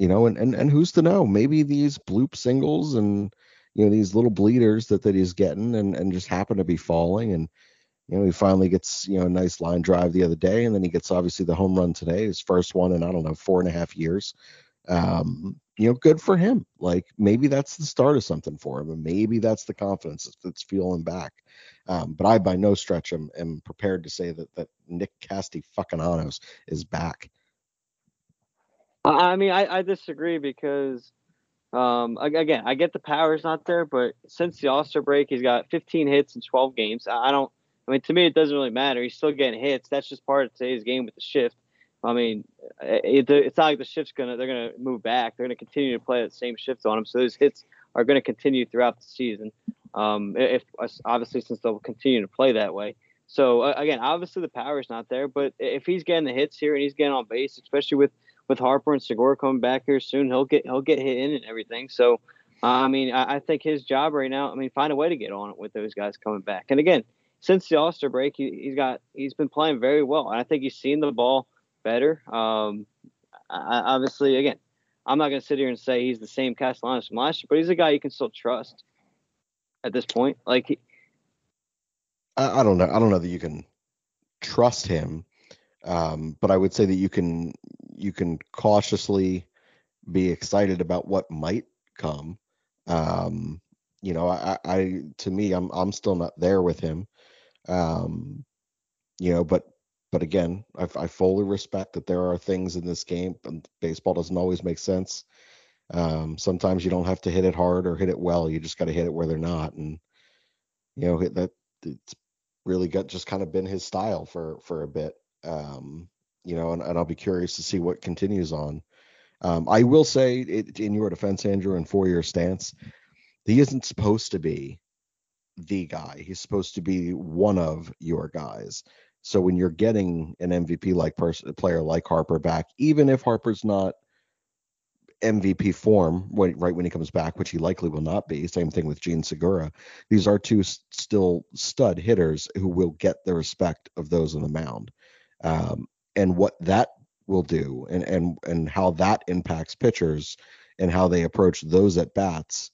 know, and who's to know? Maybe these bloop singles and, you know, these little bleeders that he's getting and just happen to be falling. And, you know, he finally gets, you know, a nice line drive the other day, and then he gets obviously the home run today, his first one in, I don't know, 4.5 years. You know, good for him. Like, maybe that's the start of something for him, and maybe that's the confidence that's feeling back. But I, by no stretch, am prepared to say that Nick Castellanos is back. I mean, I disagree because, again, I get the power's not there, but since the All-Star break, he's got 15 hits in 12 games. I mean, to me, it doesn't really matter. He's still getting hits. That's just part of today's game with the shift. I mean, it's not like the shift's they're going to move back. They're going to continue to play that same shift on him. So those hits are going to continue throughout the season. If obviously, since they'll continue to play that way. So again, obviously the power's not there, but if he's getting the hits here and he's getting on base, especially with Harper and Segura coming back here soon, he'll get hit in and everything. So, I mean, I think his job right now, I mean, find a way to get on it with those guys coming back. And again, since the All-Star break, he's been playing very well, and I think he's seen the ball better. Obviously, again, I'm not going to sit here and say he's the same Castellanos from last year, but he's a guy you can still trust at this point. Like, I don't know. I don't know that you can trust him, but I would say that you can cautiously be excited about what might come. You know, I to me, I'm still not there with him. You know, but again, I fully respect that there are things in this game, and baseball doesn't always make sense. Sometimes you don't have to hit it hard or hit it well. You just got to hit it where they're not, and you know that. It's really got just kind of been his style for a bit, you know, and I'll be curious to see what continues on. I will say in your defense, Andrew, and for your stance, he isn't supposed to be the guy. He's supposed to be one of your guys. So when you're getting an MVP like player like Harper back, even if Harper's not MVP form right when he comes back, which he likely will not be. Same thing with Gene Segura. These are two still stud hitters who will get the respect of those on the mound. And what that will do and how that impacts pitchers and how they approach those at bats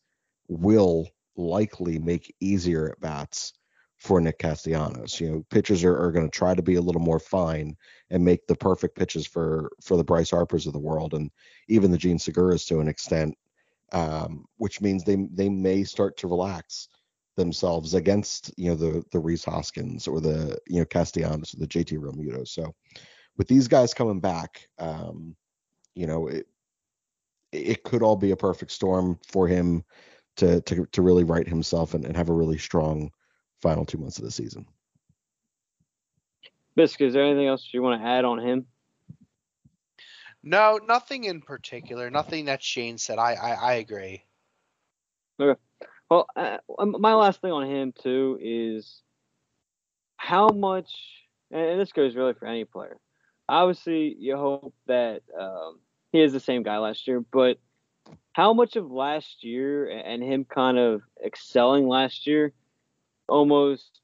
will likely make easier at bats for Nick Castellanos. You know, pitchers are going to try to be a little more fine and make the perfect pitches for the Bryce Harpers of the world and even the Gene Seguras to an extent, which means they may start to relax themselves against, you know, the Rhys Hoskins or the, you know, Castellanos or the JT Realmuto. So with these guys coming back, you know, it could all be a perfect storm for him to really right himself and have a really strong final 2 months of the season. Bisk, is there anything else you want to add on him? No, nothing in particular. Nothing that Shane said. I agree. Okay. Well, my last thing on him too is how much, and this goes really for any player. Obviously, you hope that he is the same guy last year, but how much of last year and him kind of excelling last year almost,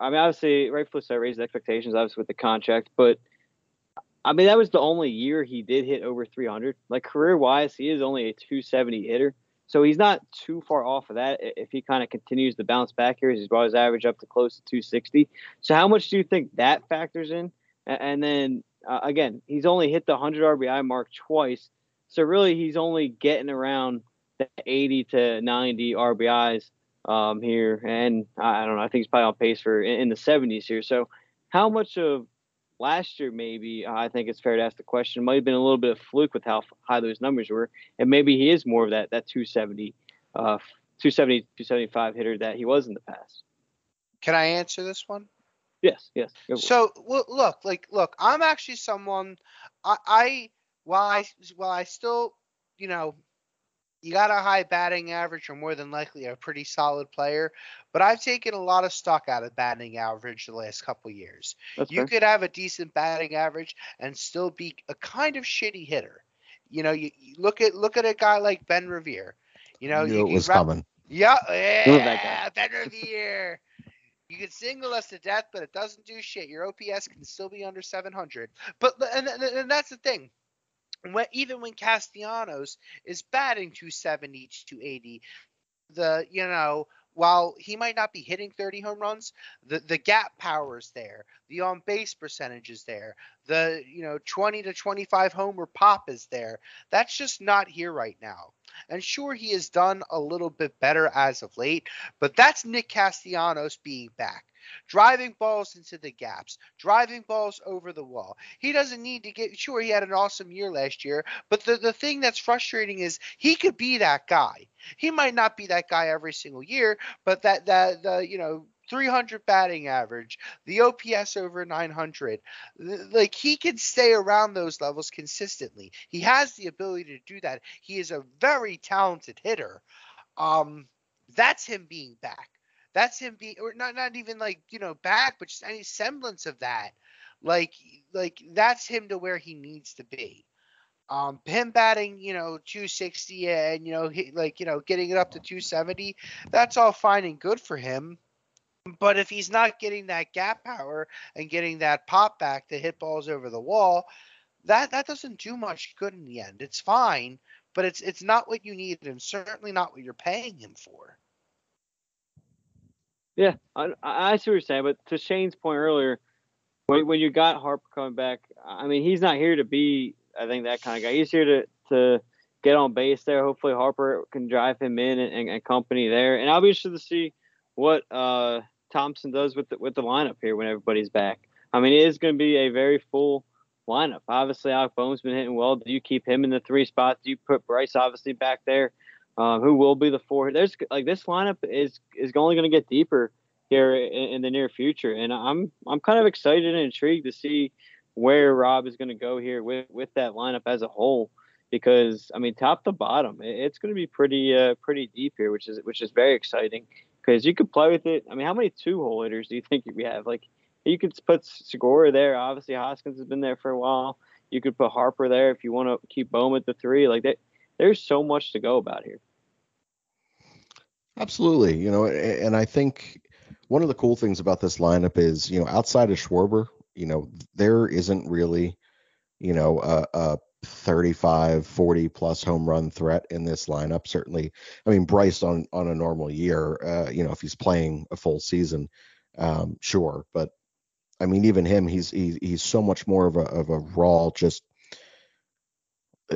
I mean, obviously, rightfully so, raised expectations, obviously, with the contract. But, I mean, that was the only year he did hit over 300. Like, career-wise, he is only a 270 hitter. So he's not too far off of that if he kind of continues to bounce back here. He's brought his average up to close to 260. So how much do you think that factors in? And then, again, he's only hit the 100 RBI mark twice. So, really, he's only getting around the 80 to 90 RBIs here, and I don't know, I think he's probably on pace for in the 70s here. So how much of last year, maybe, I think it's fair to ask the question, might have been a little bit of fluke with how high those numbers were, and maybe he is more of that 270, 275 hitter that he was in the past. Can I answer this one? Yes. So look, I'm actually someone, I still, you know, you got a high batting average or more than likely a pretty solid player, but I've taken a lot of stock out of batting average the last couple years. That's you fair. Could have a decent batting average and still be a kind of shitty hitter. You know, you look at a guy like Ben Revere. You know, it was coming. Yeah, Ben Revere. You can single us to death, but it doesn't do shit. Your OPS can still be under 700. But and that's the thing. Even when Castellanos is batting 270 to 280, while he might not be hitting 30 home runs, the gap power is there, the on base percentage is there, the 20 to 25 homer pop is there. That's just not here right now. And sure, he has done a little bit better as of late, but that's Nick Castellanos being back. Driving balls into the gaps, driving balls over the wall. He doesn't need to get, sure, he had an awesome year last year, but the thing that's frustrating is he could be that guy. He might not be that guy every single year, but that 300 batting average, the OPS over 900, like he can stay around those levels consistently. He has the ability to do that. He is a very talented hitter. That's him being back. That's him being, or not even like, back, but just any semblance of that. Like that's him to where he needs to be. Him batting, 260 and, getting it up to 270, that's all fine and good for him. But if he's not getting that gap power and getting that pop back to hit balls over the wall, that doesn't do much good in the end. It's fine, but it's not what you need and certainly not what you're paying him for. Yeah, I see what you're saying, but to Shane's point earlier, when you got Harper coming back, I mean, he's not here to be, I think, that kind of guy. He's here to get on base there. Hopefully Harper can drive him in and company there. And I'll be interested to see what Thompson does with the lineup here when everybody's back. I mean, it is going to be a very full lineup. Obviously, Alec Bohm's been hitting well. Do you keep him in the three spot? Do you put Bryce, obviously, back there? Who will be the four? There's like this lineup is only going to get deeper here in the near future, and I'm kind of excited and intrigued to see where Rob is going to go here with that lineup as a whole, because I mean, top to bottom, it's going to be pretty deep here, which is very exciting because you could play with it. I mean, how many two-hole hitters do you think we have? Like, you could put Segura there. Obviously, Hoskins has been there for a while. You could put Harper there if you want to keep Bohm at the three. Like that, there's so much to go about here. Absolutely. You know, and I think one of the cool things about this lineup is, you know, outside of Schwarber, you know, there isn't really, you know, a 35, 40 plus home run threat in this lineup. Certainly. I mean, Bryce on a normal year, you know, if he's playing a full season, sure. But I mean, even him, he's so much more of a raw, just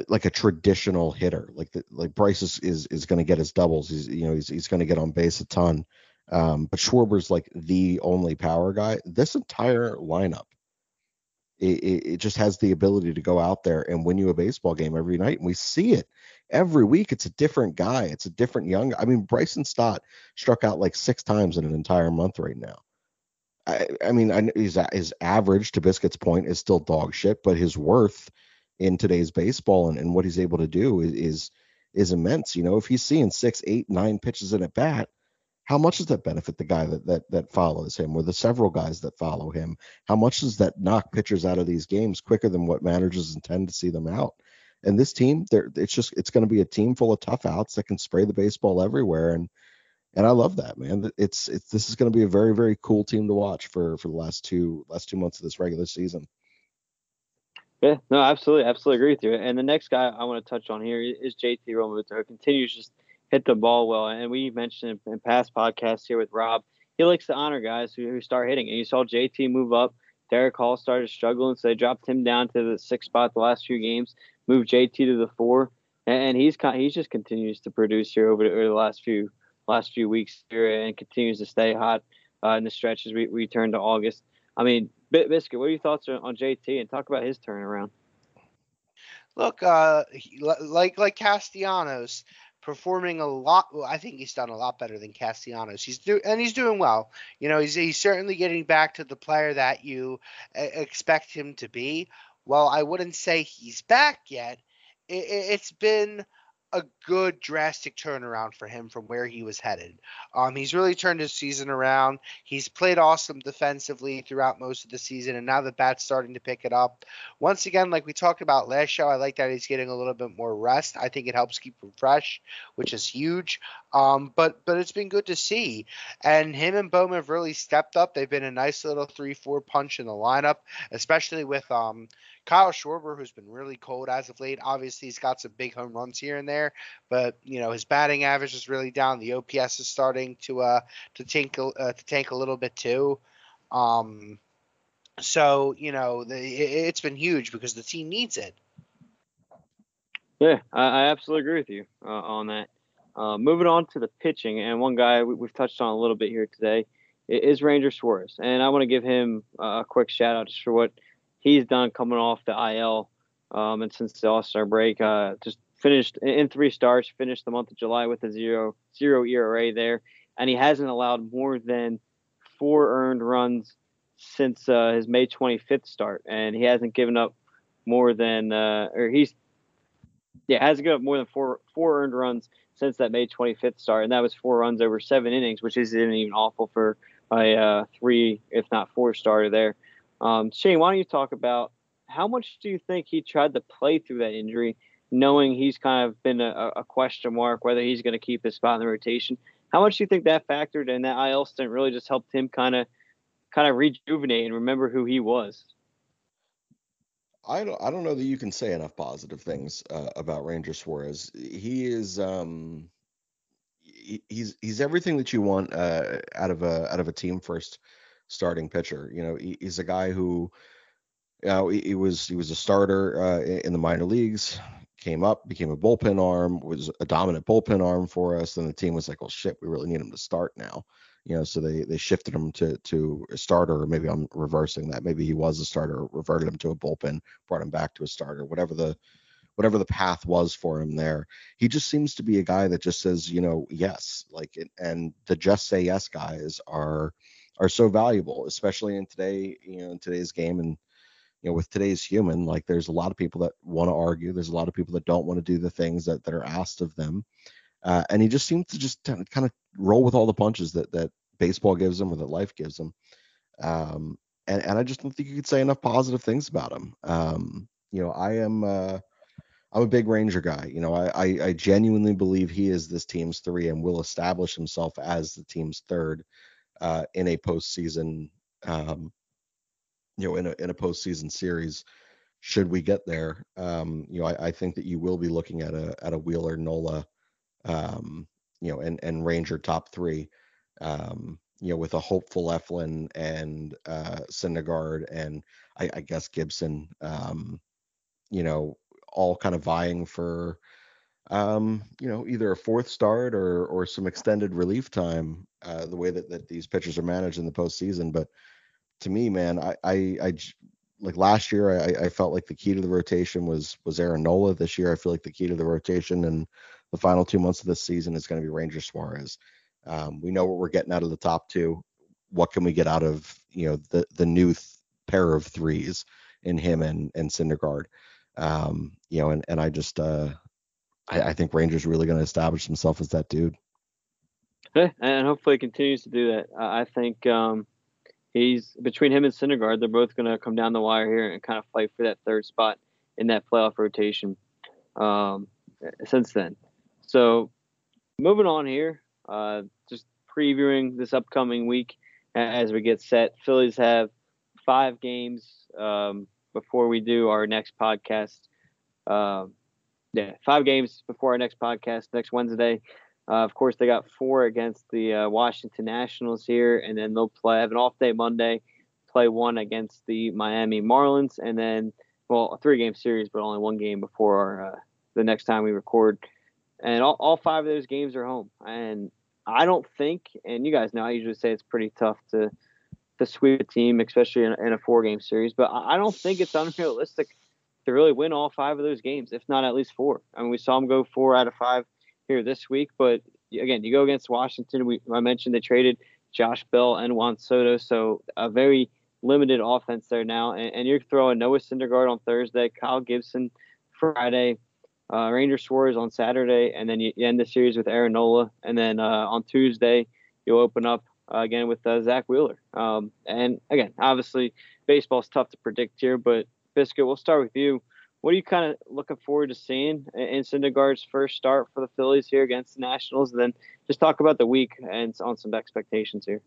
like a traditional hitter. Like Bryce is going to get his doubles. He's going to get on base a ton. But Schwarber's like the only power guy. This entire lineup, it just has the ability to go out there and win you a baseball game every night. And we see it every week. It's a different guy. It's a different young guy. I mean, Bryson Stott struck out like 6 times in an entire month right now. I mean, his average, to Biscuit's point, is still dog shit, but his worth in today's baseball and what he's able to do is immense. You know, if he's seeing 6, 8, 9 pitches in a bat, how much does that benefit the guy that follows him, or the several guys that follow him? How much does that knock pitchers out of these games quicker than what managers intend to see them out? And this team, it's going to be a team full of tough outs that can spray the baseball everywhere. And I love that, man. This is going to be a very, very cool team to watch for the last two months of this regular season. Yeah, no, absolutely agree with you. And the next guy I want to touch on here is JT Realmuto, who continues to just hit the ball well. And we mentioned in past podcasts here with Rob, he likes to honor guys who start hitting. And you saw JT move up. Derek Hall started struggling, so they dropped him down to the 6th spot the last few games, moved JT to the 4, and he's just continues to produce here over the last few weeks here, and continues to stay hot in the stretch as we return to August. I mean, Biscuit, what are your thoughts on JT, and talk about his turnaround? Look, like Castellanos, performing a lot. Well, I think he's done a lot better than Castellanos. He's doing well. You know, he's certainly getting back to the player that you expect him to be. Well, I wouldn't say he's back yet. It's been a good drastic turnaround for him from where he was headed. He's really turned his season around. He's played awesome defensively throughout most of the season, and now the bat's starting to pick it up. Once again, like we talked about last show, I like that he's getting a little bit more rest. I think it helps keep him fresh, which is huge. But it's been good to see. And him and Bohm have really stepped up. They've been a nice little 3-4 punch in the lineup, especially with Kyle Schwarber, who's been really cold as of late. Obviously, he's got some big home runs here and there, but you know, his batting average is really down. The OPS is starting to tank a little bit too. So you know, it's been huge because the team needs it. Yeah, I absolutely agree with you on that. Moving on to the pitching, and one guy we've touched on a little bit here today is Ranger Suarez, and I want to give him a quick shout out just for what he's done coming off the IL, and since the All-Star break, just finished in 3 starts, finished the month of July with a 0.00 ERA there, and he hasn't allowed more than 4 earned runs since his May 25th start, and he hasn't given up more than hasn't given up more than four earned runs since that May 25th start, and that was 4 runs over 7 innings, which isn't even awful for a 3, if not 4 starter there. Shane, why don't you talk about how much do you think he tried to play through that injury, knowing he's kind of been a question mark, whether he's going to keep his spot in the rotation? How much do you think that factored in, that IL stint really just helped him kind of rejuvenate and remember who he was? I don't know that you can say enough positive things about Ranger Suarez. He is he's everything that you want out of a team first starting pitcher. You know, he's a guy who, you know, he was a starter in the minor leagues, came up, became a bullpen arm, was a dominant bullpen arm for us. Then the team was like, well, shit, we really need him to start now. You know, so they shifted him to a starter, or maybe I'm reversing that. Maybe he was a starter, reverted him to a bullpen, brought him back to a starter, whatever the path was for him there. He just seems to be a guy that just says, you know, yes, like, and the just say yes guys are so valuable, especially in today, you know, in today's game. And, you know, with today's human, like, there's a lot of people that want to argue. There's a lot of people that don't want to do the things that are asked of them. And he just seems to just kind of roll with all the punches that baseball gives him, or that life gives him. And I just don't think you could say enough positive things about him. You know, I'm a big Ranger guy. You know, I genuinely believe he is this team's 3 and will establish himself as the team's 3rd in a postseason, you know, in a postseason series, should we get there. You know, I think that you will be looking at a Wheeler, Nola, you know, and Ranger top 3, you know, with a hopeful Eflin and Syndergaard and I guess Gibson, you know, all kind of vying for, you know, either a 4th start or some extended relief time, the way that these pitchers are managed in the postseason. But to me, man, I like last year, I felt like the key to the rotation was Aaron Nola. This year, I feel like the key to the rotation and the final 2 months of this season is going to be Ranger Suarez. We know what we're getting out of the top 2. What can we get out of, you know, the new pair of 3s in him and Syndergaard? You know, and I just, I think Ranger's really going to establish himself as that dude. Yeah, and hopefully he continues to do that. I think, he's between him and Syndergaard, they're both going to come down the wire here and kind of fight for that 3rd spot in that playoff rotation since then. So moving on here, just previewing this upcoming week as we get set. Phillies have 5 games before we do our next podcast. 5 games before our next podcast next Wednesday. Of course, they got 4 against the Washington Nationals here, and then they'll have an off day Monday, play 1 against the Miami Marlins, and then, well, a 3-game series, but only 1 game before the next time we record. And all 5 of those games are home. And I don't think, and you guys know, I usually say it's pretty tough to sweep a team, especially in a 4-game series, but I don't think it's unrealistic to really win all 5 of those games, if not at least 4. I mean, we saw them go 4 out of 5 here this week, but again, you go against Washington. I mentioned they traded Josh Bell and Juan Soto, so a very limited offense there now. And you're throwing Noah Syndergaard on Thursday, Kyle Gibson Friday, Ranger Suarez on Saturday, and then you end the series with Aaron Nola. And then on Tuesday, you'll open up again with Zach Wheeler. And again, obviously, baseball's tough to predict here, but Biscuit, we'll start with you. What are you kind of looking forward to seeing in Syndergaard's first start for the Phillies here against the Nationals? And then just talk about the week and on some expectations here.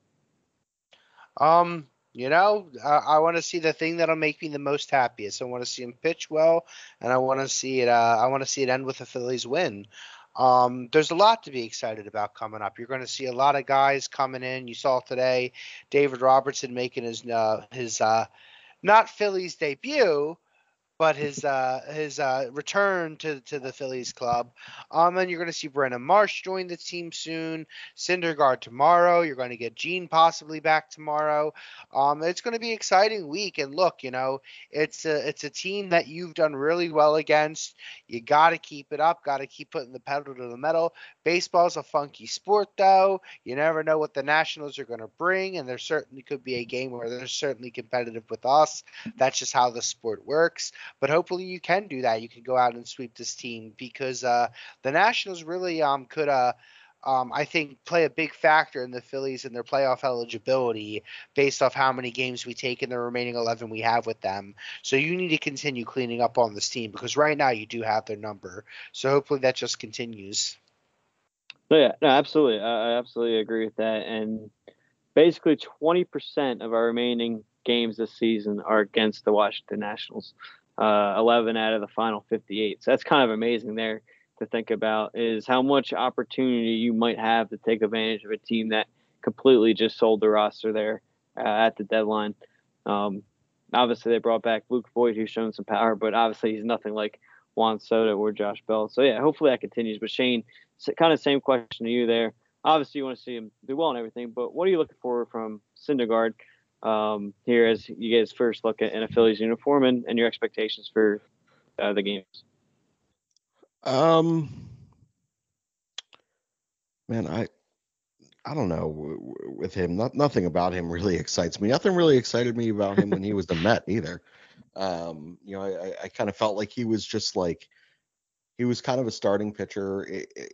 You know, I want to see the thing that'll make me the most happiest. I want to see him pitch well, and I want to see it. I want to see it end with a Phillies win. There's a lot to be excited about coming up. You're going to see a lot of guys coming in. You saw today David Robertson making his not Phillies debut, but his return to the Phillies club. And you're going to see Brandon Marsh join the team soon. Syndergaard tomorrow. You're going to get Gene possibly back tomorrow. It's going to be an exciting week. And look, you know, it's a team that you've done really well against. You got to keep it up. Got to keep putting the pedal to the metal. Baseball's a funky sport, though. You never know what the Nationals are going to bring, and there certainly could be a game where they're certainly competitive with us. That's just how the sport works. But hopefully you can do that. You can go out and sweep this team because the Nationals really could, I think, play a big factor in the Phillies and their playoff eligibility based off how many games we take in the remaining 11 we have with them. So you need to continue cleaning up on this team because right now you do have their number. So hopefully that just continues. Yeah, no, absolutely. I absolutely agree with that. And basically 20% of our remaining games this season are against the Washington Nationals. 11 out of the final 58. So that's kind of amazing there. to think about is how much opportunity you might have to take advantage of a team that completely just sold the roster there at the deadline. Obviously, they brought back Luke Voit, who's shown some power, but obviously he's nothing like Juan Soto or Josh Bell. So, yeah, hopefully that continues. But, Shane, kind of same question to you there. Obviously, you want to see him do well and everything, but what are you looking for from Syndergaard here as you guys first look at in a Phillies uniform and your expectations for the games? Man, I don't know with him. Nothing about him really excites me. Nothing really excited me about him when he was the Met either. I kind of felt like he was just like he was kind of a starting pitcher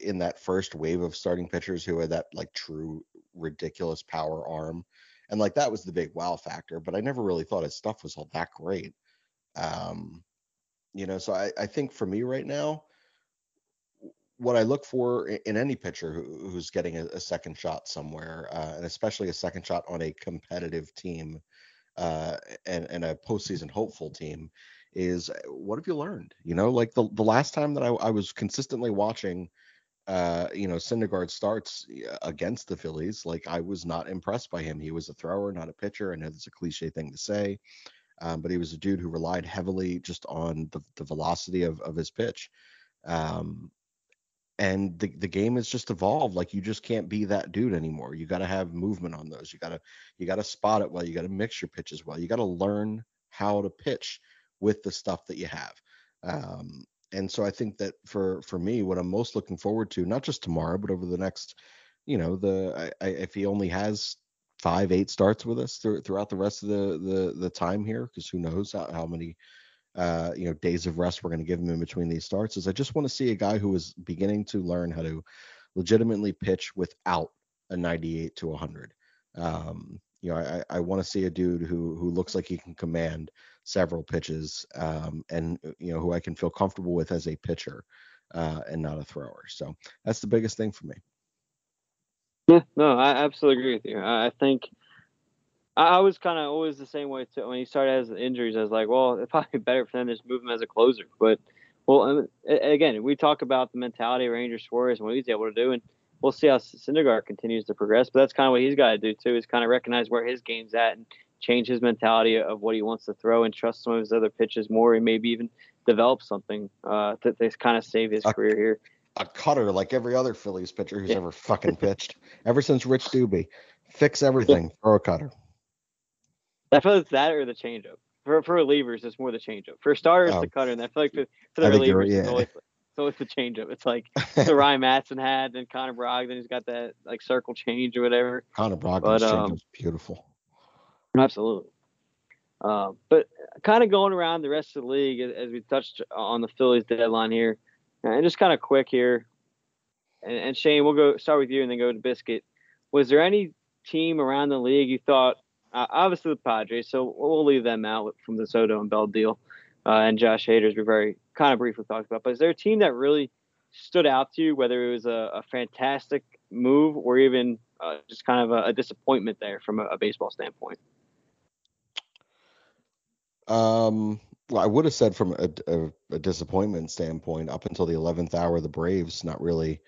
in that first wave of starting pitchers who had that like true ridiculous power arm, and like that was the big wow factor. But I never really thought his stuff was all that great. So I think for me right now, what I look for in any pitcher who's getting a second shot somewhere, and especially a second shot on a competitive team and a postseason hopeful team, is what have you learned? You know, like the last time that I was consistently watching, Syndergaard starts against the Phillies, like I was not impressed by him. He was a thrower, not a pitcher. I know that's a cliche thing to say, but he was a dude who relied heavily just on the velocity of his pitch. And the game has just evolved. Like you just can't be that dude anymore. You got to have movement on those. You got to spot it well. You got to mix your pitches well. You got to learn how to pitch with the stuff that you have. And so I think that for me, what I'm most looking forward to, not just tomorrow, but over the next, if he only has 5-8 starts with us throughout the rest of the time here, because who knows how many days of rest we're going to give him in between these starts, is I just want to see a guy who is beginning to learn how to legitimately pitch without a 98 to 100. I want to see a dude who looks like he can command several pitches, and who I can feel comfortable with as a pitcher, and not a thrower. So that's the biggest thing for me. Yeah, no, I absolutely agree with you. I think I was kind of always the same way too. When he started as injuries, I was like, well, it's probably better for them to just move him as a closer. But, well, again, we talk about the mentality of Ranger Suarez and what he's able to do, and we'll see how Syndergaard continues to progress. But that's kind of what he's got to do too, is kind of recognize where his game's at and change his mentality of what he wants to throw and trust some of his other pitches more, and maybe even develop something to kind of save his career here. A cutter like every other Phillies pitcher who's ever fucking pitched. Ever since Rich Doobie. Fix everything. Throw a cutter. I feel it's that or the changeup. For relievers, it's more the changeup. For starters, the cutter, and I feel like for the relievers, it's always the changeup. It's like the Ryan Mattson had, then Connor Brogdon, he's got that like circle change or whatever. Connor Brogdon's changeup's beautiful. Absolutely. But kind of going around the rest of the league as we touched on the Phillies deadline here, and just kind of quick here, and Shane, we'll go start with you and then go to Biscuit. Was there any team around the league you thought? Obviously the Padres, so we'll leave them out from the Soto and Bell deal, and Josh Hader's we very kind of briefly talked about. But is there a team that really stood out to you, whether it was a fantastic move or even just kind of a disappointment there from a baseball standpoint? Well, I would have said from a disappointment standpoint, up until the 11th hour, the Braves not really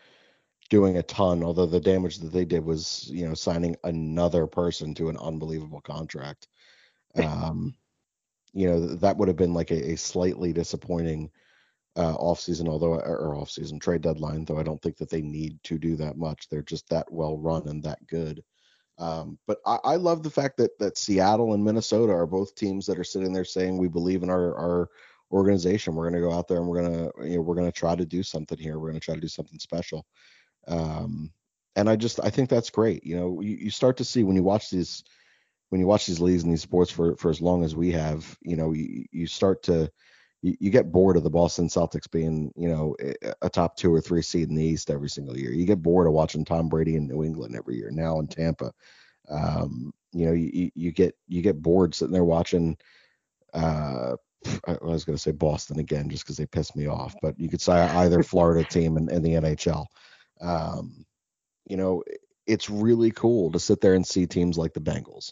doing a ton, although the damage that they did was, signing another person to an unbelievable contract. That would have been like a slightly disappointing off-season trade deadline, though I don't think that they need to do that much. They're just that well run and that good. But I love the fact that Seattle and Minnesota are both teams that are sitting there saying, we believe in our organization. We're going to go out there and we're going to try to do something here. We're going to try to do something special. And I think that's great. You start to see when you watch these leagues and these sports for as long as we have, you get bored of the Boston Celtics being, a top 2 or 3 seed in the East every single year. You get bored of watching Tom Brady in New England every year, now in Tampa. You get bored sitting there watching, I was going to say Boston again, just because they pissed me off, but you could say either Florida team in the NHL. It's really cool to sit there and see teams like the Bengals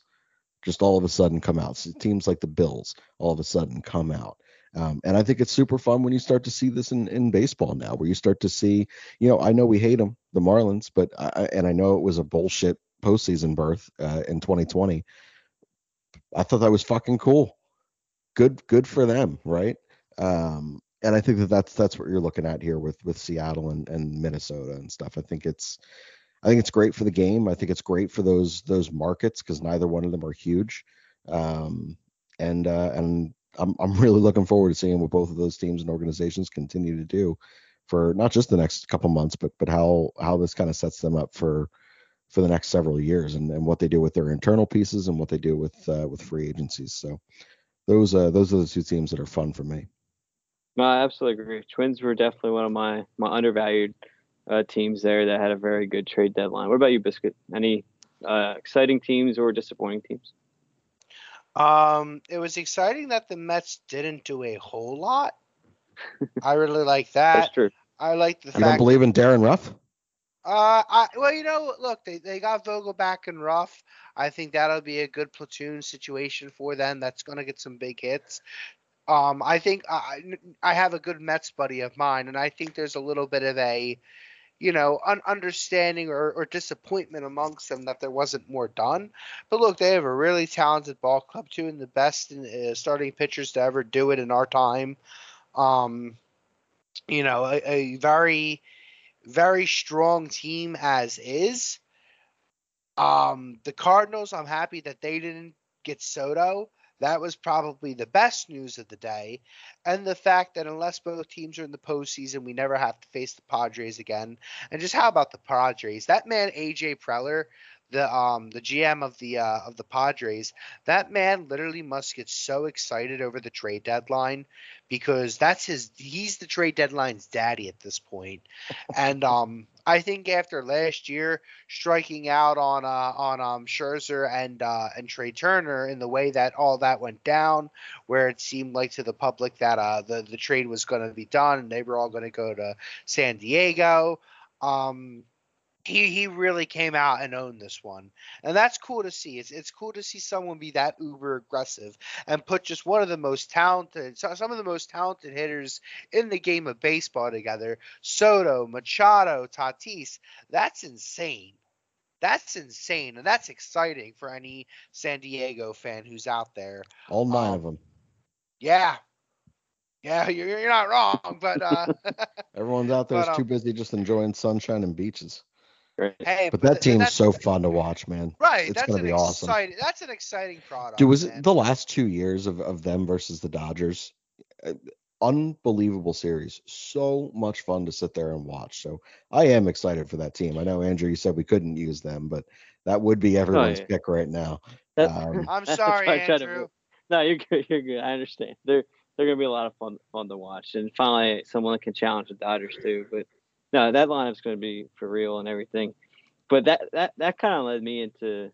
just all of a sudden come out. See teams like the Bills all of a sudden come out. And I think it's super fun when you start to see this in baseball now, where you start to see, you know, I know we hate them, the Marlins, but I know it was a bullshit postseason berth in 2020. I thought that was fucking cool. Good for them. Right. And I think that's what you're looking at here with Seattle and Minnesota and stuff. I think it's great for the game. I think it's great for those markets, because neither one of them are huge. And I'm really looking forward to seeing what both of those teams and organizations continue to do for not just the next couple months, but how this kind of sets them up for the next several years, and what they do with their internal pieces and what they do with free agencies. So those are the two teams that are fun for me. No, I absolutely agree. Twins were definitely one of my undervalued teams there that had a very good trade deadline. What about you, Biscuit? Any exciting teams or disappointing teams? It was exciting that the Mets didn't do a whole lot. I really like that. That's true. I like the fact. You don't believe in Darren Ruff? Look, they got Vogel back and Ruff. I think that'll be a good platoon situation for them. That's going to get some big hits. I think I have a good Mets buddy of mine, and I think there's a little bit of a, understanding or disappointment amongst them that there wasn't more done. But look, they have a really talented ball club too, and the best starting pitchers to ever do it in our time. A very, very strong team as is. The Cardinals, I'm happy that they didn't get Soto. That was probably the best news of the day. And the fact that unless both teams are in the postseason, we never have to face the Padres again. And just how about the Padres? That man, AJ Preller, the GM of the Padres, that man literally must get so excited over the trade deadline, because he's the trade deadline's daddy at this point. And I think after last year striking out on Scherzer and Trey Turner in the way that all that went down, where it seemed like to the public that the trade was going to be done and they were all going to go to San Diego, he really came out and owned this one, and that's cool to see. It's cool to see someone be that uber aggressive and put just one of the most talented, some of the most talented hitters in the game of baseball together. Soto, Machado, Tatis. That's insane. That's insane, and that's exciting for any San Diego fan who's out there. All nine of them. Yeah. Yeah, you're not wrong, but everyone's out there is too busy just enjoying sunshine and beaches. Right. Hey, but that team's so fun to watch, man. Right. It's going to be awesome. That's an exciting product. Dude, was it the last 2 years of them versus the Dodgers? Unbelievable series. So much fun to sit there and watch. So I am excited for that team. I know, Andrew, you said we couldn't use them, but that would be everyone's pick right now. I'm sorry, Andrew. No, you're good. I understand. They're going to be a lot of fun to watch. And finally, someone that can challenge the Dodgers too, but no, that lineup's going to be for real and everything. But that kind of led me into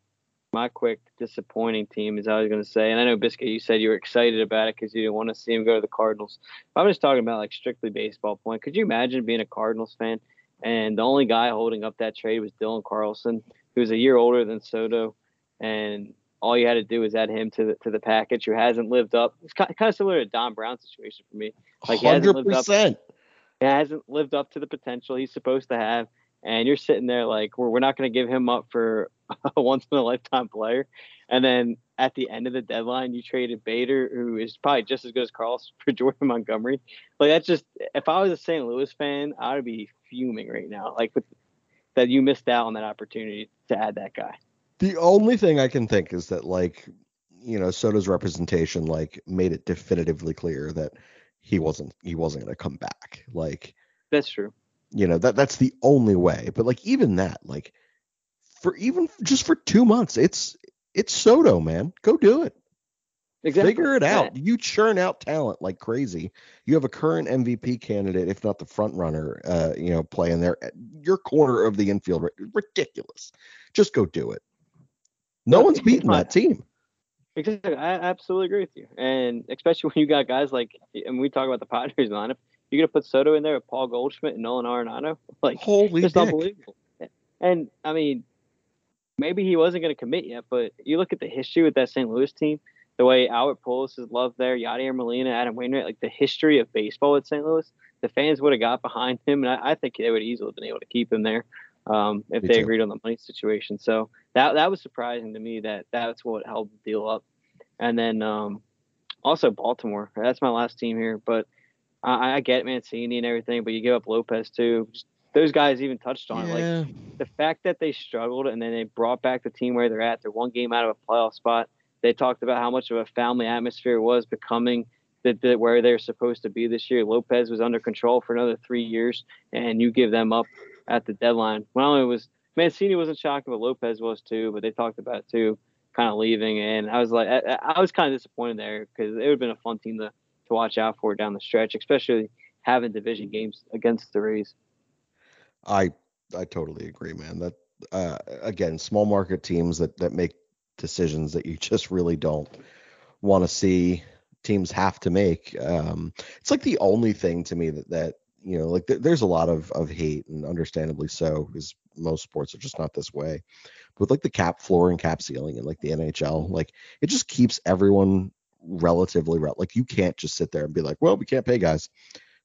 my quick disappointing team, as I was going to say. And I know, Biscuit, you said you were excited about it because you didn't want to see him go to the Cardinals. But I'm just talking about like strictly baseball point. Could you imagine being a Cardinals fan and the only guy holding up that trade was Dylan Carlson, who's a year older than Soto, and all you had to do was add him to the package, who hasn't lived up. It's kind of similar to Don Brown's situation for me. Like, 100%. He hasn't lived up. He hasn't lived up to the potential he's supposed to have, and you're sitting there like, we're not going to give him up for a once-in-a-lifetime player. And then at the end of the deadline, you traded Bader, who is probably just as good as Carlson, for Jordan Montgomery. Like, that's just – if I was a St. Louis fan, I would be fuming right now, like, that you missed out on that opportunity to add that guy. The only thing I can think is that, like, Soto's representation, like, made it definitively clear that – he wasn't going to come back. Like, that's true. That's the only way. But like, even that, like, for even just for 2 months, it's Soto, man. Go do it. Exactly. Figure it out. You churn out talent like crazy. You have a current MVP candidate, if not the front runner, playing there at your corner of the infield. Ridiculous. Just go do it. No one's beating that team. Exactly. I absolutely agree with you. And especially when you got guys like, and we talk about the Padres lineup, you're going to put Soto in there with Paul Goldschmidt and Nolan Arenado. Like, holy just dick. Unbelievable. And I mean, maybe he wasn't going to commit yet, but you look at the history with that St. Louis team, the way Albert Pujols is loved there, Yadier Molina, Adam Wainwright, like the history of baseball at St. Louis, the fans would have got behind him, and I think they would easily have been able to keep him there if they agreed on the money situation. So that was surprising to me that that's what held the deal up. And then also Baltimore. That's my last team here, but I get Mancini and everything, but you give up Lopez too. Just, those guys even touched on it. Like the fact that they struggled and then they brought back the team where they're at. They're one game out of a playoff spot. They talked about how much of a family atmosphere it was becoming that where they're supposed to be this year. Lopez was under control for another 3 years, and you give them up at the deadline. Well, it was Mancini wasn't shocking, but Lopez was too. But they talked about it too, kind of leaving, and I was like, I was kind of disappointed there because it would have been a fun team to watch out for down the stretch, especially having division games against the Rays. I totally agree, man. That again, small market teams that make decisions that you just really don't want to see teams have to make. It's like the only thing to me that you know, like there's a lot of hate, and understandably so, because most sports are just not this way. But with like the cap floor and cap ceiling, and like the NHL, like it just keeps everyone relatively like you can't just sit there and be like, well, we can't pay guys.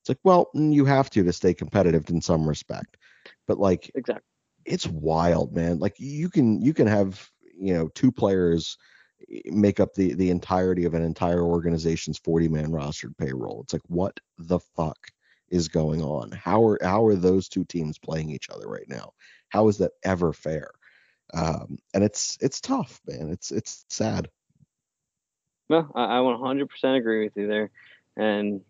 It's like, well, you have to stay competitive in some respect, but like, exactly. It's wild, man. Like you can have, you know, two players make up the entirety of an entire organization's 40-man rostered payroll. It's like, what the fuck is going on? How are those two teams playing each other right now? How is that ever fair? And it's tough, man. It's sad. No, I 100% agree with you there.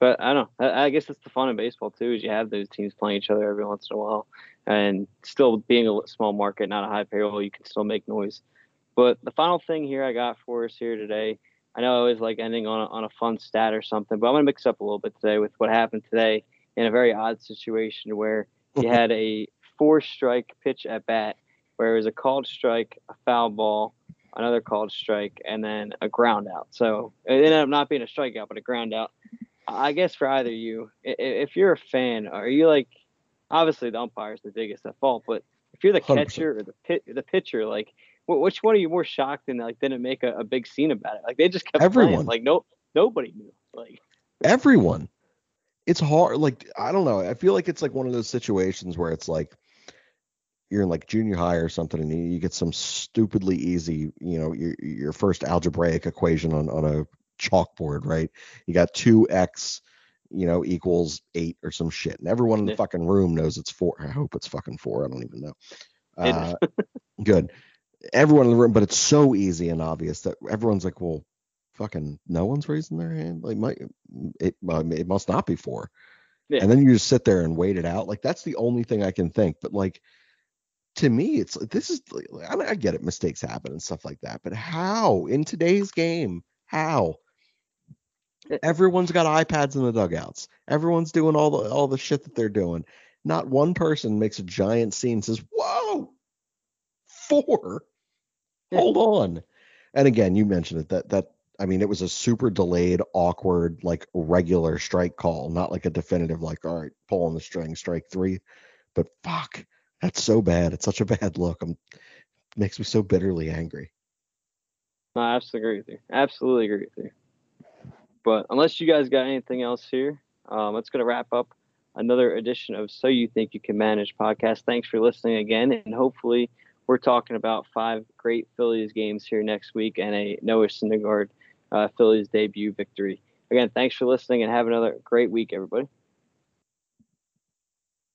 But I don't know. I guess that's the fun of baseball, too, is you have those teams playing each other every once in a while. And still being a small market, not a high payroll, you can still make noise. But the final thing here I got for us here today, I know I always like ending on a fun stat or something, but I'm going to mix up a little bit today with what happened today in a very odd situation where you had a four-strike pitch at bat where it was a called strike, a foul ball, another called strike, and then a ground out. So it ended up not being a strikeout, but a ground out. I guess for either you, if you're a fan, are you like, obviously the umpire's the biggest at fault, but if you're the 100%. Catcher or the pitcher, like which one are you more shocked and like didn't make a big scene about it? Like they just kept everyone playing. Like nobody knew. Like everyone. It's hard. Like, I don't know. I feel like it's like one of those situations where it's like you're in like junior high or something and you get some stupidly easy, you know, your first algebraic equation on a chalkboard, right? You got 2x, you know, equals 8 or some shit, and everyone in the fucking room knows it's 4. I hope it's fucking 4. I don't even know. Good. Everyone in the room, but it's so easy and obvious that everyone's like, well, fucking no one's raising their hand. Like, it must not be 4. Yeah. And then you just sit there and wait it out. Like, that's the only thing I can think. But like, to me, it's this is. I mean, I get it. Mistakes happen and stuff like that. But how in today's game? How? Everyone's got iPads in the dugouts. Everyone's doing all the shit that they're doing. Not one person makes a giant scene and says, whoa, 4. Hold on. And again, you mentioned it. That I mean, it was a super delayed, awkward, like regular strike call, not like a definitive, like, all right, pull on the string, strike 3. But fuck, that's so bad. It's such a bad look. It makes me so bitterly angry. No, I absolutely agree with you. But unless you guys got anything else here, that's going to wrap up another edition of So You Think You Can Manage podcast. Thanks for listening again, and hopefully we're talking about 5 great Phillies games here next week and a Noah Syndergaard Phillies debut victory. Again, thanks for listening, and have another great week, everybody.